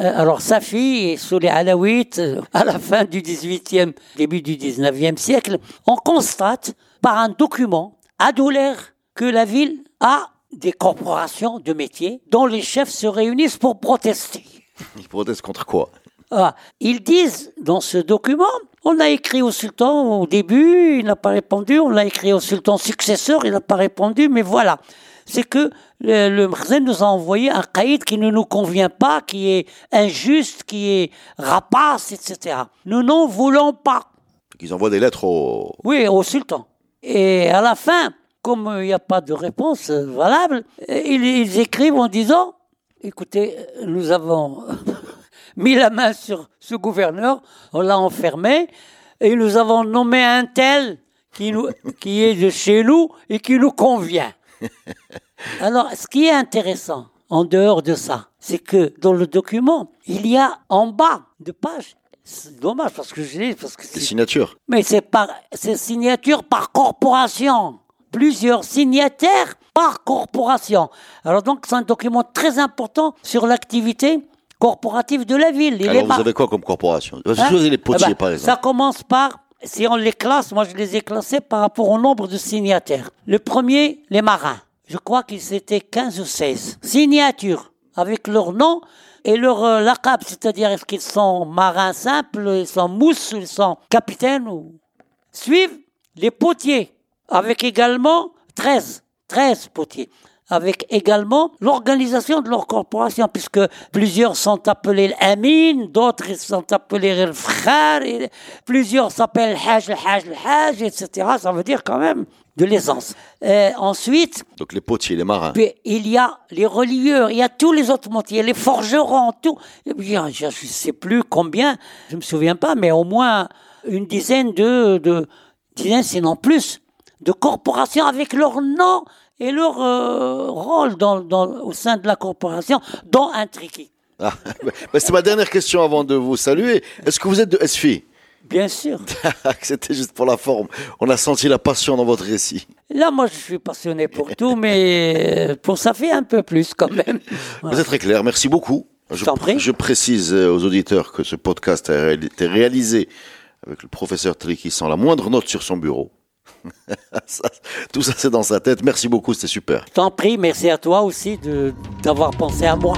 Alors, Safi, sous les Alaouites, à la fin du dix-huitième, début du dix-neuvième siècle, on constate par un document adulaire que la ville a des corporations de métiers dont les chefs se réunissent pour protester. Ils protestent contre quoi ? Ah, ils disent dans ce document, on a écrit au sultan au début, il n'a pas répondu, on l'a écrit au sultan successeur, il n'a pas répondu, mais voilà. C'est que le, le Mkhzen nous a envoyé un caïd qui ne nous convient pas, qui est injuste, qui est rapace, et cetera. Nous n'en voulons pas. Ils envoient des lettres au... Oui, au sultan. Et à la fin, comme il n'y a pas de réponse valable, ils, ils écrivent en disant, écoutez, nous avons mis la main sur ce gouverneur, on l'a enfermé, et nous avons nommé un tel qui, nous, qui est de chez nous et qui nous convient. Alors, ce qui est intéressant, en dehors de ça, c'est que dans le document, il y a en bas de page, c'est dommage parce que je l'ai... Parce que c'est signature. Mais c'est, par, c'est signature par corporation. Plusieurs signataires par corporation. Alors donc, c'est un document très important sur l'activité corporative de la ville. Il Alors, vous par... avez quoi comme corporation ? Hein ? Les potiers, eh ben, par exemple. Ça commence par... Si on les classe, moi je les ai classés par rapport au nombre de signataires. Le premier, les marins. Je crois qu'ils étaient quinze ou seize. Signatures, avec leur nom et leur euh, laqab, c'est-à-dire est-ce qu'ils sont marins simples, ils sont mousses, ils sont capitaines. Ou... Suivent les potiers, avec également treize, treize potiers. Avec également l'organisation de leur corporation, puisque plusieurs sont appelés l'Amin, d'autres sont appelés le Frère, plusieurs s'appellent Haj, le Haj, le Haj, et cetera. Ça veut dire quand même de l'aisance. Et ensuite... Donc les potiers, les marins. Puis il y a les relieurs, il y a tous les autres montiers, les forgerons, tout. Je ne sais plus combien, je ne me souviens pas, mais au moins une dizaine de, de dizaines, sinon plus, de corporations avec leur nom et leur euh, rôle dans, dans, au sein de la corporation, dont un Triki. Ah, bah c'est ma dernière question avant de vous saluer. Est-ce que vous êtes de S F I ? Bien sûr. C'était juste pour la forme. On a senti la passion dans votre récit. Là, moi, je suis passionné pour tout, mais pour Safi, un peu plus quand même. Voilà. Vous êtes très clair. Merci beaucoup. Je, pr- je précise aux auditeurs que ce podcast a été réalisé avec le professeur Triki sans la moindre note sur son bureau. Ça, tout ça c'est dans sa tête. Merci beaucoup, c'était super. Je t'en prie, merci à toi aussi de, d'avoir pensé à moi.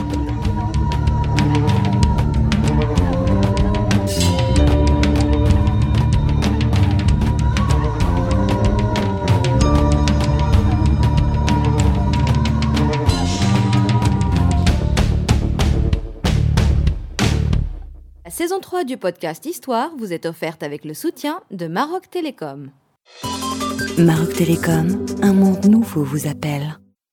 La saison trois du podcast Histoire vous est offerte avec le soutien de Maroc Télécom. Maroc Télécom, un monde nouveau vous appelle.